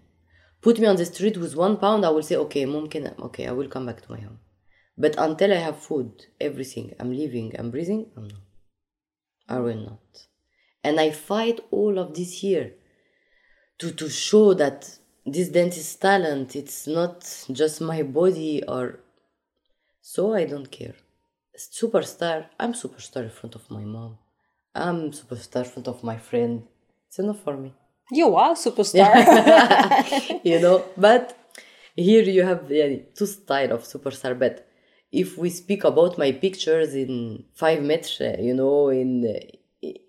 put me on the street with one pound, I will say, okay, ممكن, okay, I will come back to my home. But until I have food, everything, I'm living, I'm breathing, I'm not. I will not. And I fight all of this here to, to show that this dentist's talent, it's not just my body or... So I don't care. Superstar, I'm superstar in front of my mom. I'm superstar in front of my friend. It's enough for me. You are superstar. You know, but here you have yeah, two styles of superstar. But if we speak about my pictures in five meters, you know, in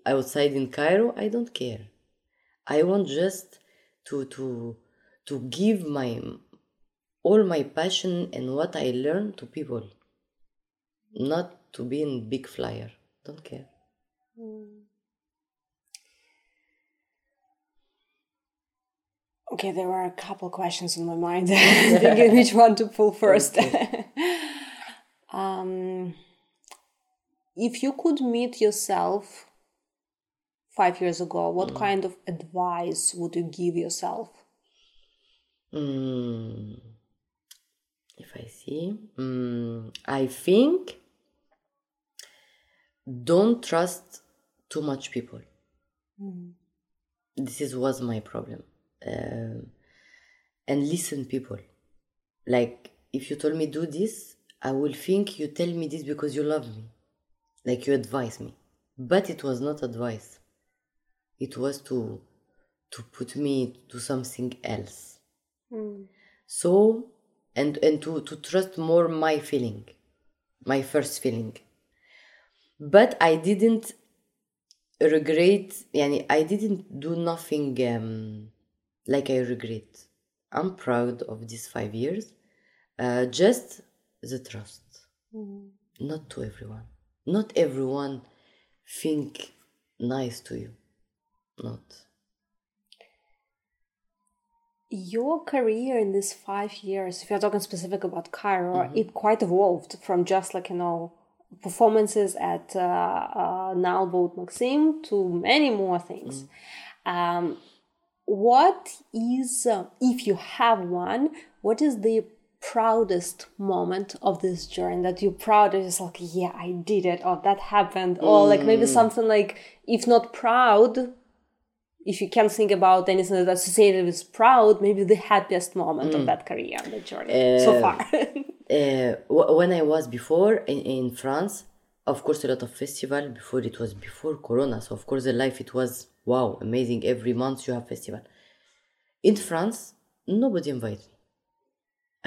outside in Cairo, I don't care. I want just to to to give my all my passion and what I learn to people. Not to be in big flyer. Don't care. Okay, there were a couple questions in my mind. Thinking which one to pull first. Okay. um, if you could meet yourself five years ago, what mm. kind of advice would you give yourself? Mm. If I see, mm, I think don't trust too much people. Mm. This is was my problem. Uh, and listen people. Like, if you told me do this, I will think you tell me this because you love me. Like, you advise me. But it was not advice. It was to, to put me to something else. Mm. So, and, and to, to trust more my feeling. My first feeling. But I didn't regret, yani I didn't do nothing um, like I regret. I'm proud of these five years. Uh, just the trust. Mm-hmm. Not to everyone. Not everyone think nice to you. Not. Your career in these five years, if you're talking specific about Cairo, mm-hmm. it quite evolved from just like, you know, performances at uh, uh, now Boat Maxim to many more things. Mm. Um, what is, uh, if you have one, what is the proudest moment of this journey that you're proud of? It's like, yeah, I did it, or that happened, mm. or like maybe something like, if not proud, if you can think about anything that's associated with proud, maybe the happiest moment mm. of that career, that journey uh, so far. Uh, w- when I was before in, in France, of course, a lot of festival before it was before Corona. So, of course, the life, it was, wow, amazing. Every month you have festival. In France, nobody invited me.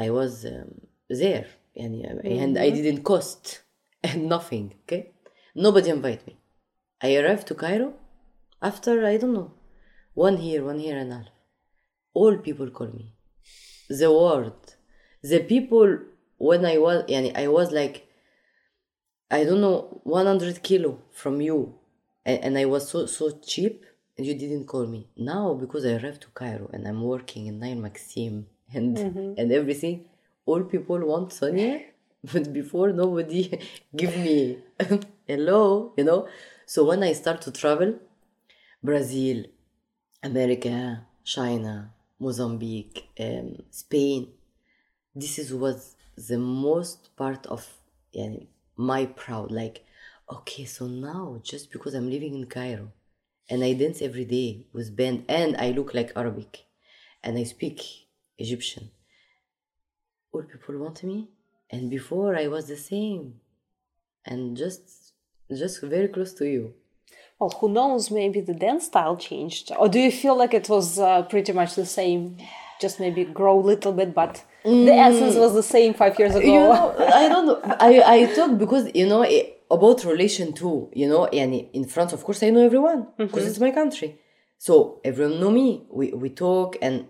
I was um, there and, mm-hmm. and I didn't cost and nothing. Okay. Nobody invited me. I arrived to Cairo after, I don't know, one year, one year and a half. All people call me. The world. The people... When I was, yani, I was like, I don't know, one hundred kilo from you. And, and I was so, so cheap and you didn't call me. Now, because I arrived to Cairo and I'm working in Nine Maxim and mm-hmm. and everything, all people want Sonia. But before, nobody give me hello, you know. So when I start to travel, Brazil, America, China, Mozambique, um, Spain, this is what's the most part of yani, my proud, like, okay, so now just because I'm living in Cairo and I dance every day with band and I look like Arabic and I speak Egyptian, all people want me. And before I was the same and just just very close to you. Well, who knows, maybe the dance style changed. Or do you feel like it was uh, pretty much the same? Just maybe grow a little bit, but mm. the essence was the same five years ago. You know, I don't know. I, I talk because, you know, about relation too, you know, and in France, of course, I know everyone because mm-hmm. it's my country. So everyone know me. We we talk and...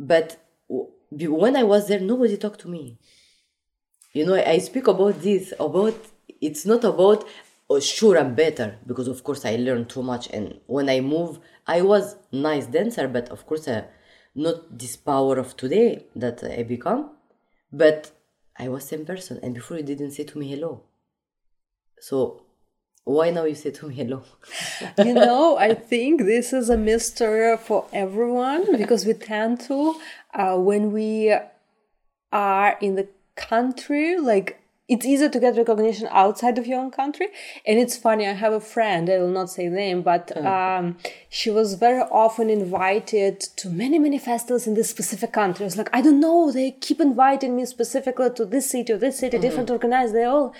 But when I was there, nobody talked to me. You know, I speak about this, about... It's not about... oh, sure I'm better, because of course I learned too much. And when I move, I was nice dancer, but of course uh, not this power of today that I become. But I was same person, and before you didn't say to me hello. So why now you say to me hello? You know, I think this is a mystery for everyone, because we tend to, uh, when we are in the country, like, it's easier to get recognition outside of your own country. And it's funny, I have a friend, I will not say name, but oh. um, she was very often invited to many, many festivals in this specific country. It's like, I don't know, they keep inviting me specifically to this city or this city, mm-hmm. different organized, they all.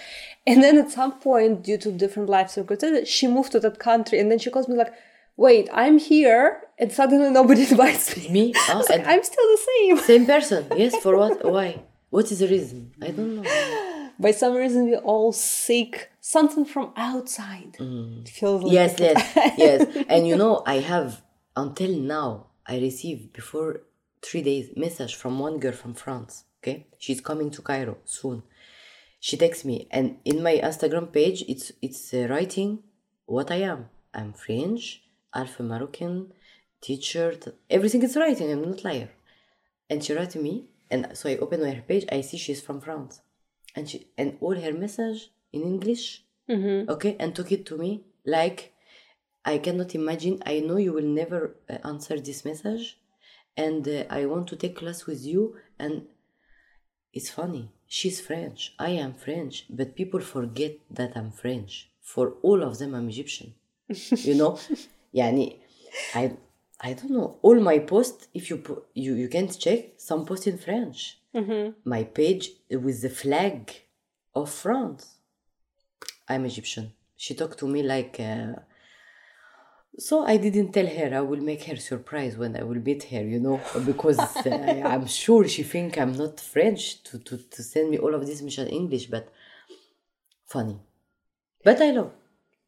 And then at some point, due to different life circumstances, she moved to that country. And then she calls me like, wait, I'm here, and suddenly nobody invites me. Me? Oh, like, and I'm still the same. Same person, yes, for what? Why? What is the reason? I don't know. By some reason, we all seek something from outside. Mm. It feels like yes, it. yes, yes. And you know, I have, until now, I received before three days message from one girl from France. Okay, she's coming to Cairo soon. She texts me, and in my Instagram page, it's it's uh, writing what I am. I'm French, Alpha Moroccan, teacher. Everything is writing. I'm not liar. And she writes to me, and so I open her page. I see she's from France. And she and all her message in English, mm-hmm. okay, and took it to me like, I cannot imagine. I know you will never uh, answer this message, and uh, I want to take class with you. And it's funny. She's French. I am French, but people forget that I'm French. For all of them, I'm Egyptian. You know, yani, I I don't know. All my posts, if you po- you you can't check some posts in French. Mm-hmm. My page with the flag of France. I'm Egyptian. She talked to me like... Uh, so I didn't tell her. I will make her surprise when I will meet her, you know, because uh, I'm sure she think I'm not French to, to, to send me all of this mission English, but funny. But I love.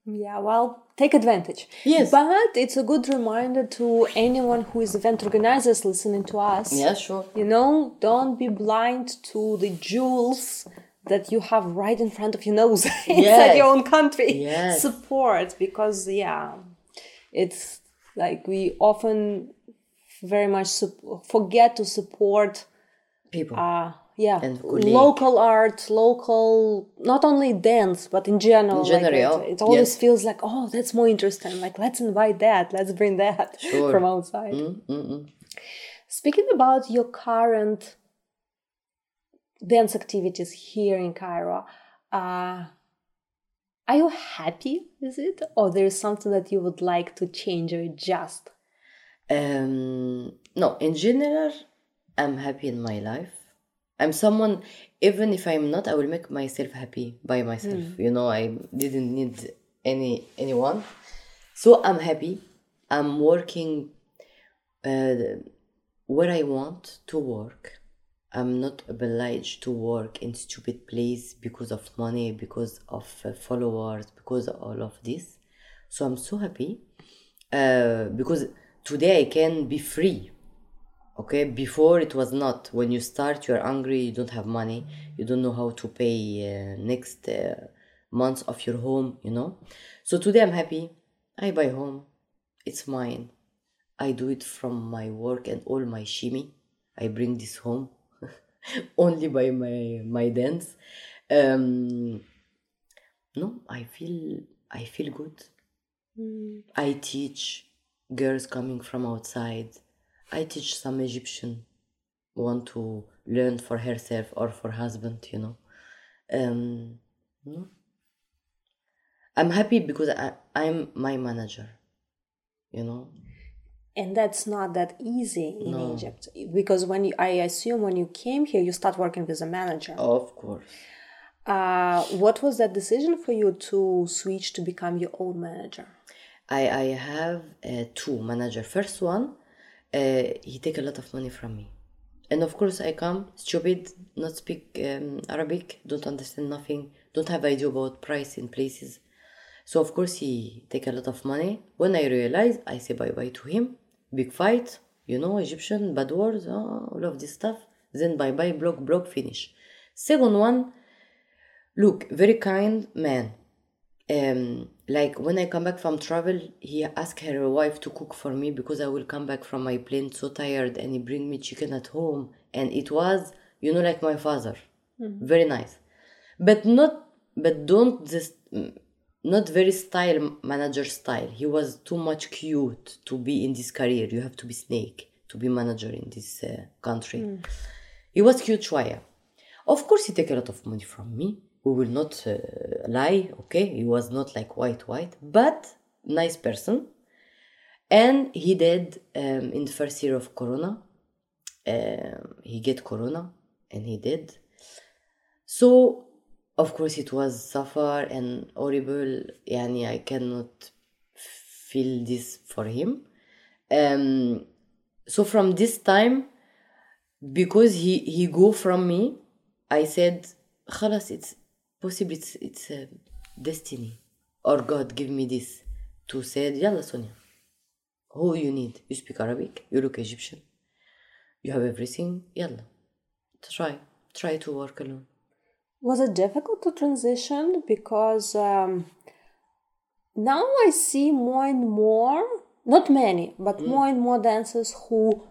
Yeah, well... Take advantage. Yes. But it's a good reminder to anyone who is event organizers listening to us. Yeah, sure. You know, don't be blind to the jewels that you have right in front of your nose inside yes. your own country. Yes. Support, because, yeah, it's like we often very much su- forget to support people. Uh, yeah, and local art, local, not only dance, but in general. In general, like it, it always yes. feels like, oh, that's more interesting. Like, let's invite that. Let's bring that sure. from outside. Mm-mm-mm. Speaking about your current dance activities here in Cairo, uh, are you happy with it? Or there is something that you would like to change or adjust? Um, no, in general, I'm happy in my life. I'm someone, even if I'm not, I will make myself happy by myself. Mm. You know, I didn't need any anyone. So I'm happy. I'm working uh, where I want to work. I'm not obliged to work in stupid place because of money, because of uh, followers, because of all of this. So I'm so happy uh, because today I can be free. Okay, before it was not. When you start, you are hungry, you don't have money, you don't know how to pay uh, next uh, months of your home, you know. So today I'm happy. I buy home. It's mine. I do it from my work and all my shimmy. I bring this home only by my, my dance. Um, no, I feel, I feel good. Mm. I teach girls coming from outside. I teach some Egyptian want to learn for herself or for husband, you know. Um, no. I'm happy because I, I'm my manager, you know. And that's not that easy in no. Egypt. Because when you, I assume when you came here, you start working with a manager. Oh, of course. Uh, what was that decision for you to switch to become your own manager? I, I have uh, two managers. First one. Uh, he take a lot of money from me, and of course I come stupid, not speak um, Arabic, don't understand nothing, don't have idea about price in places. So of course he take a lot of money. When I realize, I say bye bye to him. Big fight, you know, Egyptian bad words, oh, all of this stuff. Then bye bye, block block, finish. Second one, look, very kind man, Um, like when I come back from travel, he asked her wife to cook for me because I will come back from my plane so tired, and he bring me chicken at home. And it was, you know, like my father. Mm-hmm. Very nice. But not, but don't just, not very style, manager style. He was too much cute to be in this career. You have to be snake to be manager in this uh, country. Mm. He was cute, Shwaya. Of course, he take a lot of money from me. We will not uh, lie, okay? He was not like white, white, but nice person. And he did, um, in the first year of Corona, um, he get Corona, and he did. So, of course, it was suffer and horrible. Yani, I cannot feel this for him. Um, so from this time, because he, he go from me, I said, Khalas, it's, possibly it's it's a destiny, or God give me this to say, Yalla Sonia, who you need? You speak Arabic, you look Egyptian, you have everything. Yalla, try, try to work alone. Was it difficult to transition? Because um, now I see more and more, not many, but mm. more and more dancers who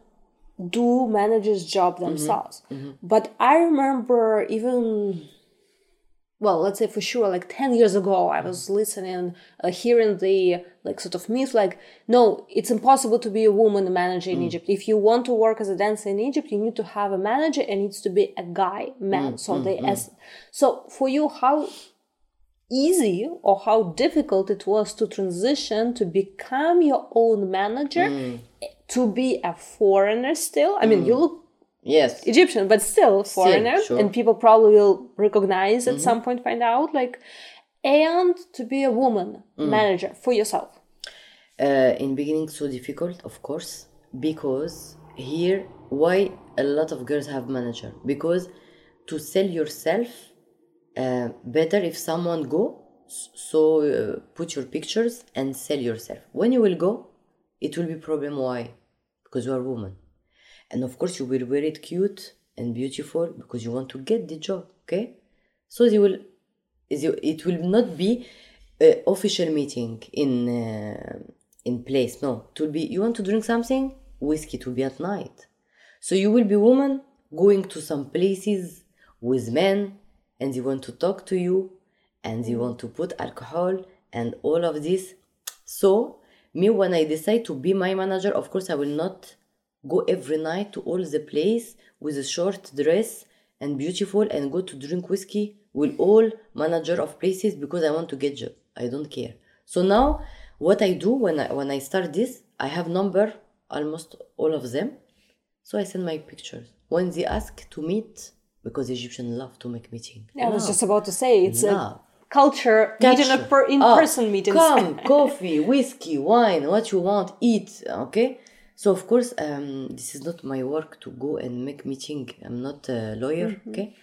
do managers' job themselves. Mm-hmm. Mm-hmm. But I remember even, well, let's say for sure, like ten years ago, I was listening, uh, hearing the like sort of myth, like, no, it's impossible to be a woman manager in mm. Egypt. If you want to work as a dancer in Egypt, you need to have a manager, and it needs to be a guy, man. Mm-hmm. So they mm-hmm. asked, so for you, how easy or how difficult it was to transition to become your own manager, mm. to be a foreigner still? I mean, mm. you look yes Egyptian, but still foreigner. Still, sure. And people probably will recognize at mm-hmm. some point, find out, like, and to be a woman mm. manager for yourself. Uh, in beginning, so difficult, of course, because here, why a lot of girls have manager? Because to sell yourself uh, better if someone go, so uh, put your pictures and sell yourself. When you will go, it will be problem. Why? Because you are a woman. And of course you will wear it cute and beautiful because you want to get the job, okay? So they will, it will not be an official meeting in uh, in place, no. It will be, you want to drink something? Whiskey, to be at night. So you will be woman going to some places with men, and they want to talk to you, and they want to put alcohol and all of this. So me, when I decide to be my manager, of course, I will not go every night to all the place with a short dress and beautiful and go to drink whiskey with all manager of places because I want to get job. I don't care. So now what I do when I, when I start this, I have number, almost all of them. So I send my pictures. When they ask to meet, because Egyptians love to make meeting. Yeah, I was just about to say, it's love. a... Culture, meeting per- in-person oh, meetings. Come, coffee, whiskey, wine, what you want, eat, okay? So, of course, um, this is not my work to go and make meeting. I'm not a lawyer, mm-hmm. okay?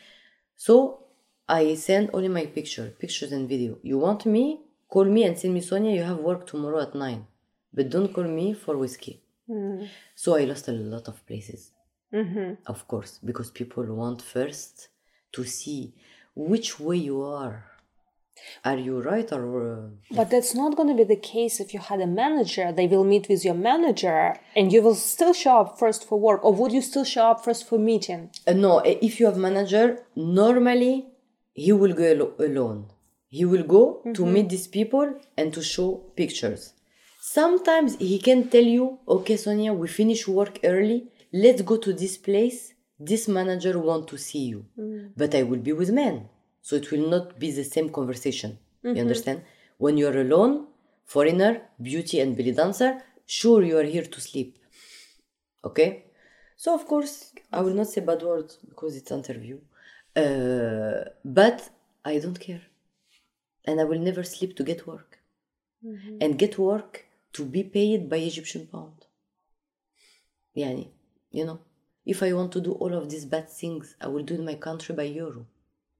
So, I send only my picture, pictures and video. You want me? Call me and send me, Sonia, you have work tomorrow at nine. But don't call me for whiskey. Mm-hmm. So, I lost a lot of places, mm-hmm. of course, because people want first to see which way you are. Are you right or... Uh, but that's not going to be the case if you had a manager. They will meet with your manager and you will still show up first for work. Or would you still show up first for meeting? Uh, no, if you have manager, normally he will go al- alone. He will go mm-hmm. to meet these people and to show pictures. Sometimes he can tell you, okay, Sonia, we finish work early. Let's go to this place. This manager want to see you. Mm. But I will be with men. So it will not be the same conversation. Mm-hmm. You understand? When you are alone, foreigner, beauty and belly dancer, sure you are here to sleep. Okay? So of course, I will not say bad words because it's interview. Uh, but I don't care. And I will never sleep to get work. Mm-hmm. And get work to be paid by Egyptian pound. Yani, you know, if I want to do all of these bad things, I will do in my country by euro.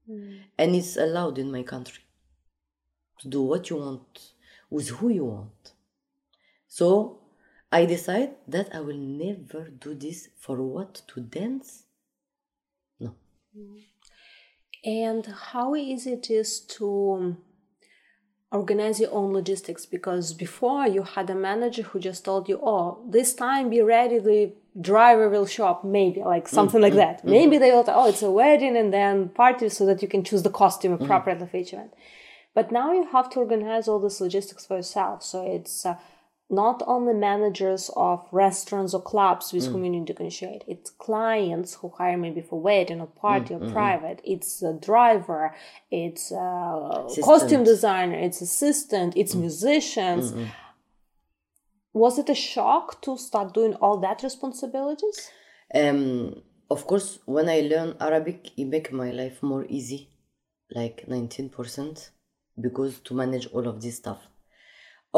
Mm. And it's allowed in my country to do what you want with who you want. So I decide that I will never do this for what? To dance? No. And how easy it is to organize your own logistics, because before you had a manager who just told you, oh, this time be ready, the driver will show up, maybe, like something mm-hmm. like that. Mm-hmm. Maybe they will, oh, it's a wedding and then party, so that you can choose the costume appropriately mm-hmm. for each event. But now you have to organize all this logistics for yourself. So it's uh, not only managers of restaurants or clubs with mm. whom you need to negotiate. It's clients who hire maybe for wedding or party mm, or mm, private. It's a driver. It's a assistant. Costume designer. It's assistant. It's mm. musicians. Mm-hmm. Was it a shock to start doing all that responsibilities? Um, of course, when I learn Arabic, it makes my life more easy, like nineteen percent, because to manage all of this stuff.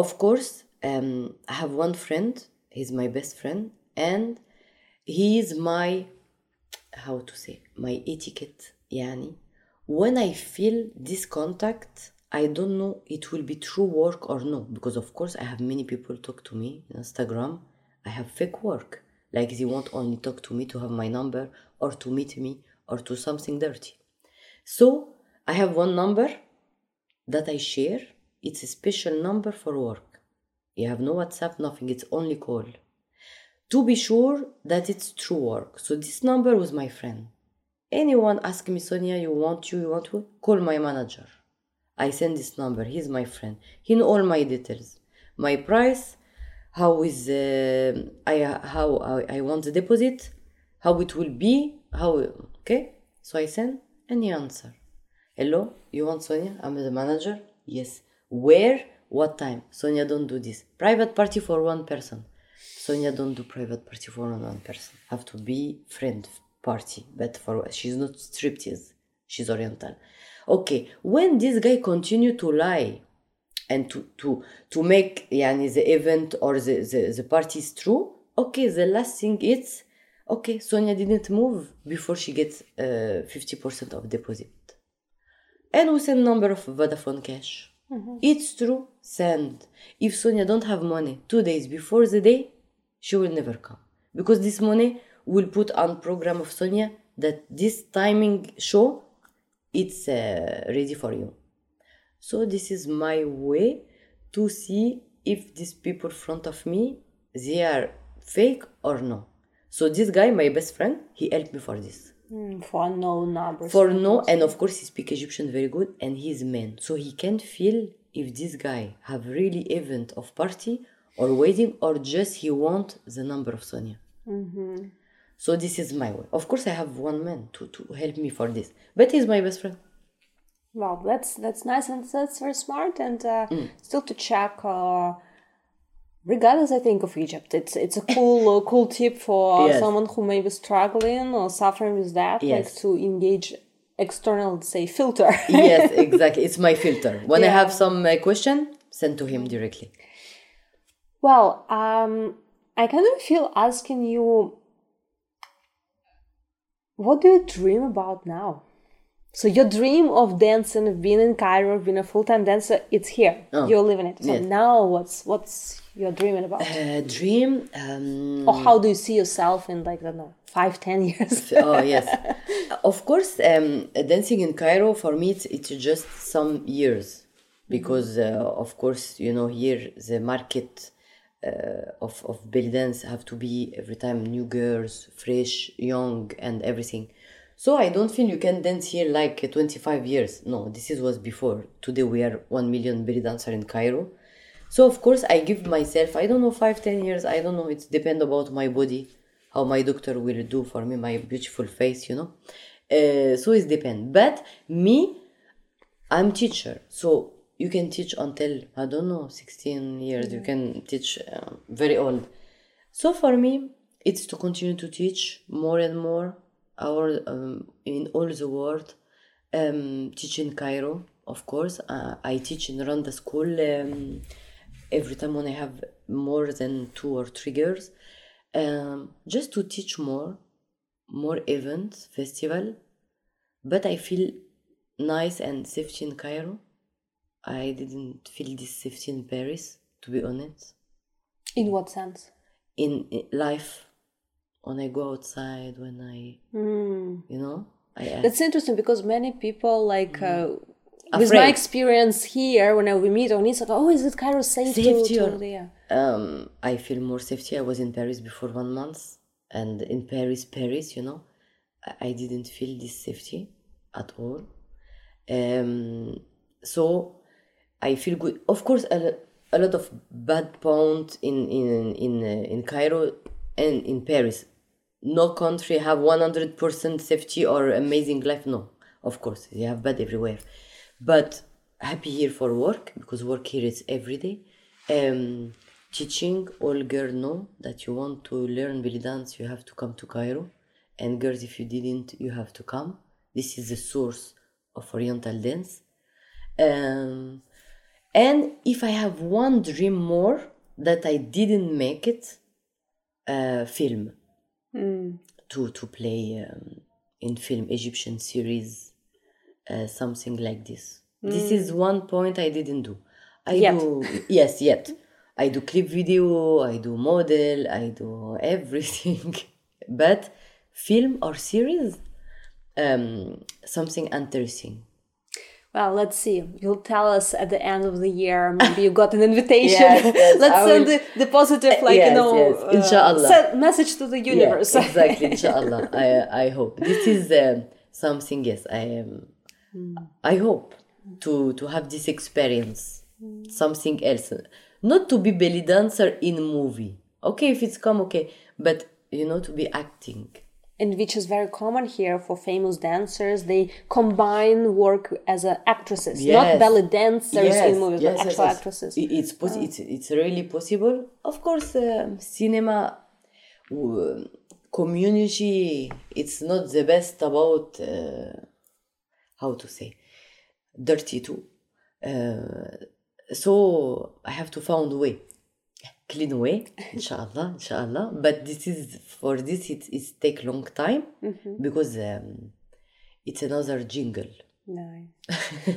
Of course, Um, I have one friend, he's my best friend, and he is my, how to say, my etiquette, yani. When I feel this contact, I don't know it will be true work or no, because of course I have many people talk to me on Instagram, I have fake work, like they won't only talk to me to have my number, or to meet me, or to something dirty. So, I have one number that I share, it's a special number for work. You have no WhatsApp, nothing, it's only call. To be sure that it's true work. So this number was my friend. Anyone ask me, Sonia, you want you, you want to? Call my manager. I send this number, he's my friend. He know all my details. My price, how is uh, I how I, I want the deposit, how it will be, how, okay? So I send, and he answer. Hello, you want Sonia? I'm the manager. Yes. Where? What time? Sonia, don't do this. Private party for one person. Sonia, don't do private party for one person. Have to be friend party. But for she's not striptease. She's oriental. Okay. When this guy continue to lie and to to, to make yani, the event or the, the, the party is true, okay, the last thing is, okay, Sonia didn't move before she gets uh, fifty percent of deposit. And we send number of Vodafone cash. Mm-hmm. It's true, send. If Sonia don't have money two days before the day, she will never come. Because this money will put on program of Sonia that this timing show, it's uh, ready for you. So this is my way to see if these people in front of me, they are fake or no. So this guy, my best friend, he helped me for this. Mm, for no numbers. For no, and of course he speaks Egyptian very good, and he's man, so he can feel if this guy have really event of party or wedding or just he want the number of Sonia. Mm-hmm. So this is my way. Of course I have one man to, to help me for this, but he's my best friend. Wow, that's that's nice, and that's very smart, and uh, mm. still to check. Uh, Regardless, I think, of Egypt, it's it's a cool uh, cool tip for yes. someone who may be struggling or suffering with that, yes. like to engage external, say, filter. Yes, exactly. It's my filter. When yeah. I have some uh, question, send to him directly. Well, um, I kind of feel asking you, what do you dream about now? So your dream of dancing, of being in Cairo, of being a full-time dancer, it's here. Oh, you're living it. So yes. now what's what's your dreaming about? Uh, dream? Um, or how do you see yourself in, like, I don't know, five, ten years? Oh, yes. Of course, um, dancing in Cairo, for me, it's, it's just some years. Because, uh, of course, you know, here the market uh, of, of belly dance have to be every time new girls, fresh, young, and everything. So I don't feel you can dance here like twenty-five years. No, this is was before. Today we are one million belly dancers in Cairo. So of course I give myself, I don't know, five, ten years. I don't know. It depends about my body, how my doctor will do for me, my beautiful face, you know. Uh, so it depends. But me, I'm teacher. So you can teach until, I don't know, sixteen years. You can teach uh, very old. So for me, it's to continue to teach more and more. Our um, in all the world, um, teach in Cairo, of course. Uh, I teach in Randa School um, every time when I have more than two or three girls, um, just to teach more, more events, festival. But I feel nice and safety in Cairo. I didn't feel this safety in Paris, to be honest. In what sense? In, in life. When I go outside, when I, mm. you know, I ask. That's interesting because many people like mm. uh, With my experience here, when I, we meet on Instagram, oh, is it Cairo safe? Safety. To, to, yeah. um, I feel more safety. I was in Paris before one month. And in Paris, Paris, you know, I didn't feel this safety at all. Um, so I feel good. Of course, a, a lot of bad pound in, in, in, uh, in Cairo and in Paris. No country have one hundred percent safety or amazing life. No, of course, they have bad everywhere. But happy here for work, because work here is every day. Um, teaching, all girls know that you want to learn belly dance, you have to come to Cairo. And girls, if you didn't, you have to come. This is the source of Oriental dance. Um, and if I have one dream more that I didn't make it, uh, film. Mm. To, to play um, in film, Egyptian series. Uh, something like this. Mm. This is one point I didn't do. I yet. do yes, yet. I do clip video, I do model, I do everything. But film or series, um, something interesting. Well, let's see. You'll tell us at the end of the year. Maybe you got an invitation. yes, yes, let's I send will... the, the positive, like, yes, you know, yes. Inshallah. Uh, send message to the universe. Yeah, exactly, inshallah. I I hope. This is uh, something, yes, I am. Um, I hope to, to have this experience, something else. Not to be belly dancer in movie. Okay, if it's come, okay. But, you know, to be acting. And which is very common here for famous dancers. They combine work as uh, actresses, yes. Not belly dancers yes. in movies, yes, but yes, actual yes. actresses. It's, posi- oh. it's, it's really possible. Of course, uh, cinema uh, community, it's not the best about... Uh, how to say, dirty too. Uh, so I have to find a way, clean way, inshallah, inshallah. But this is, for this it, it take long time mm-hmm. because um, it's another jingle. No.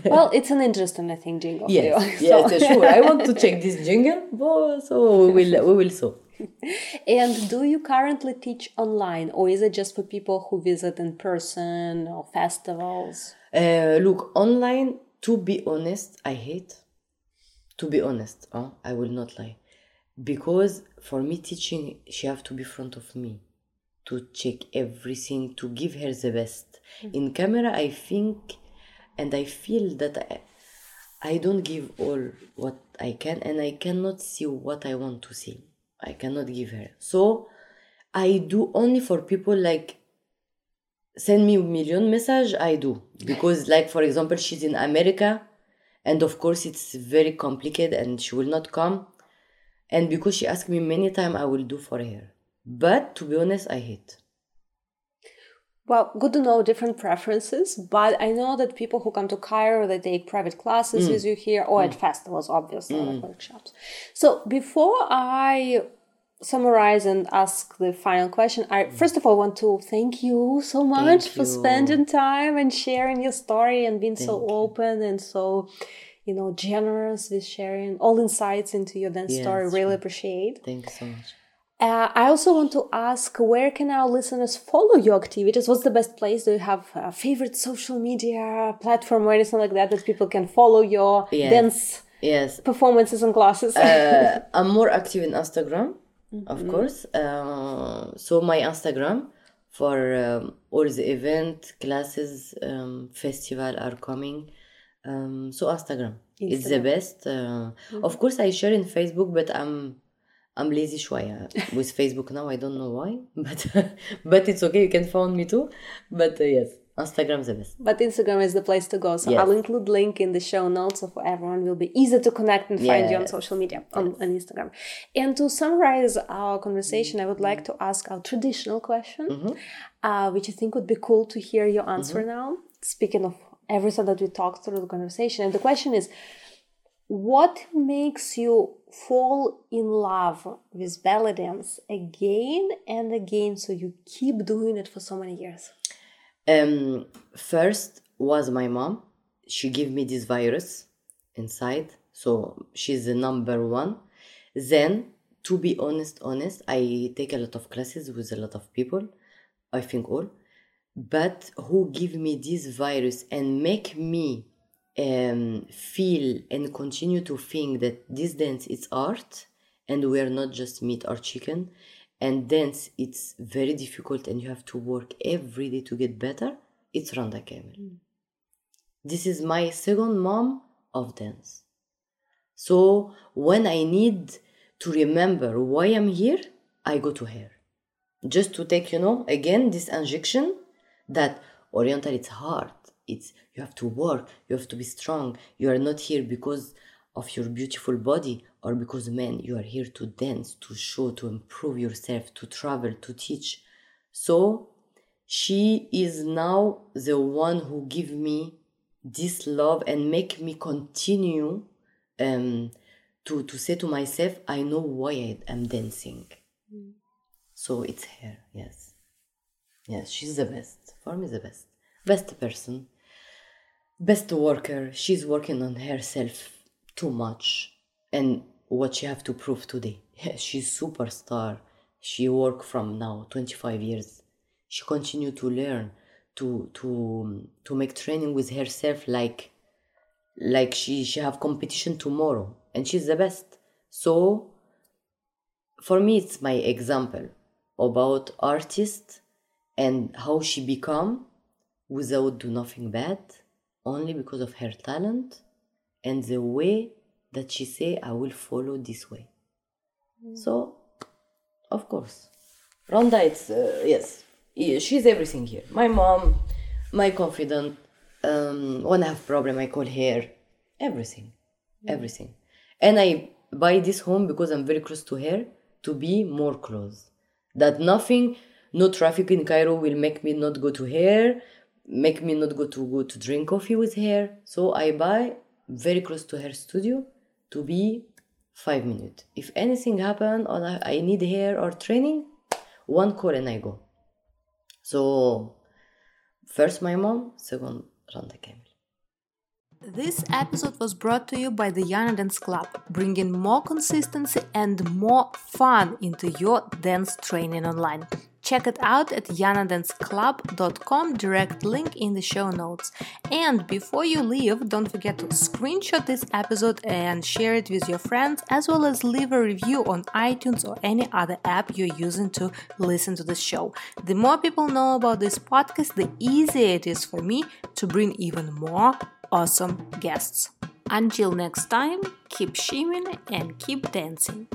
Well, it's an interesting, I think, jingle. Yes, for you, so. Yes, sure. I want to check this jingle, so we will, we will so. And do you currently teach online, or is it just for people who visit in person or festivals? Uh, look, online, to be honest, I hate. To be honest, huh? I will not lie. Because for me, teaching, she have to be front of me to check everything, to give her the best. Mm-hmm. In camera, I think and I feel that I, I don't give all what I can, and I cannot see what I want to see. I cannot give her. So I do only for people like send me a million message, I do. Because like, for example, she's in America and of course it's very complicated and she will not come. And because she asked me many times, I will do for her. But to be honest, I hate. Well, good to know different preferences, but I know that people who come to Cairo, they take private classes mm. with you here, or mm. at festivals, obviously, mm. or at workshops. So before I summarize and ask the final question, I mm. first of all want to thank you so much thank for you. spending time and sharing your story and being thank so open and so, you know, generous with sharing all insights into your dance yes, story. Really right. appreciate. Thank you so much. Uh, I also want to ask, where can our listeners follow your activities? What's the best place? Do you have a favorite social media platform or anything like that that people can follow your yes. dance yes. performances and classes? uh, I'm more active in Instagram, mm-hmm. of course. Uh, so my Instagram for um, all the event, classes, um, festival are coming. Um, so Instagram, Instagram is the best. Uh, mm-hmm. Of course, I share in Facebook, but I'm... I'm lazy shwaya with Facebook now. I don't know why, but but it's okay. You can find me too. But uh, yes, Instagram is the best. But Instagram is the place to go. So yes. I'll include link in the show notes, so for everyone will be easy to connect and find yes. you on social media on, yes. on Instagram. And to summarize our conversation, I would like to ask our traditional question, mm-hmm. uh, which I think would be cool to hear your answer mm-hmm. now. Speaking of everything that we talked through the conversation, and the question is, what makes you fall in love with belly dance again and again, so you keep doing it for so many years? Um, first was my mom. She gave me this virus inside, so she's the number one. Then, to be honest, honest, I take a lot of classes with a lot of people, I think all, but who give me this virus and make me um, feel and continue to think that this dance is art and we are not just meat or chicken, and dance it's very difficult and you have to work every day to get better, it's Randa Kamel. Mm. This is my second mom of dance. So when I need to remember why I'm here, I go to her. Just to take, you know, again, this injection that Oriental, it's hard. It's, you have to work, you have to be strong. You are not here because of your beautiful body or because men, you are here to dance, to show, to improve yourself, to travel, to teach. So she is now the one who give me this love and make me continue um, to, to say to myself, I know why I am dancing. Mm. So it's her, yes. Yes, she's the best. For me, the best. Best person. Best worker. She's working on herself too much. And what she have to prove today. She's superstar. She work from now, twenty-five years. She continue to learn. To, to to make training with herself like like she, she have competition tomorrow and she's the best. So for me it's my example about artist and how she become without do nothing bad, only because of her talent and the way that she say I will follow this way. Mm. So of course Randa it's uh, yes. She's everything here. My mom, my confidant. Um, when I have problem, I call her. Everything, yeah. everything. And I buy this home because I'm very close to her to be more close. That nothing, no traffic in Cairo will make me not go to her, make me not go to go to drink coffee with her. So I buy very close to her studio to be five minutes. If anything happen or I, I need her or training, one call and I go. So, first my mom, second Randa Kamel. This episode was brought to you by the Iana Dance Club, bringing more consistency and more fun into your dance training online. Check it out at iana dance club dot com, direct link in the show notes. And before you leave, don't forget to screenshot this episode and share it with your friends, as well as leave a review on iTunes or any other app you're using to listen to the show. The more people know about this podcast, the easier it is for me to bring even more awesome guests. Until next time, keep shimmying and keep dancing.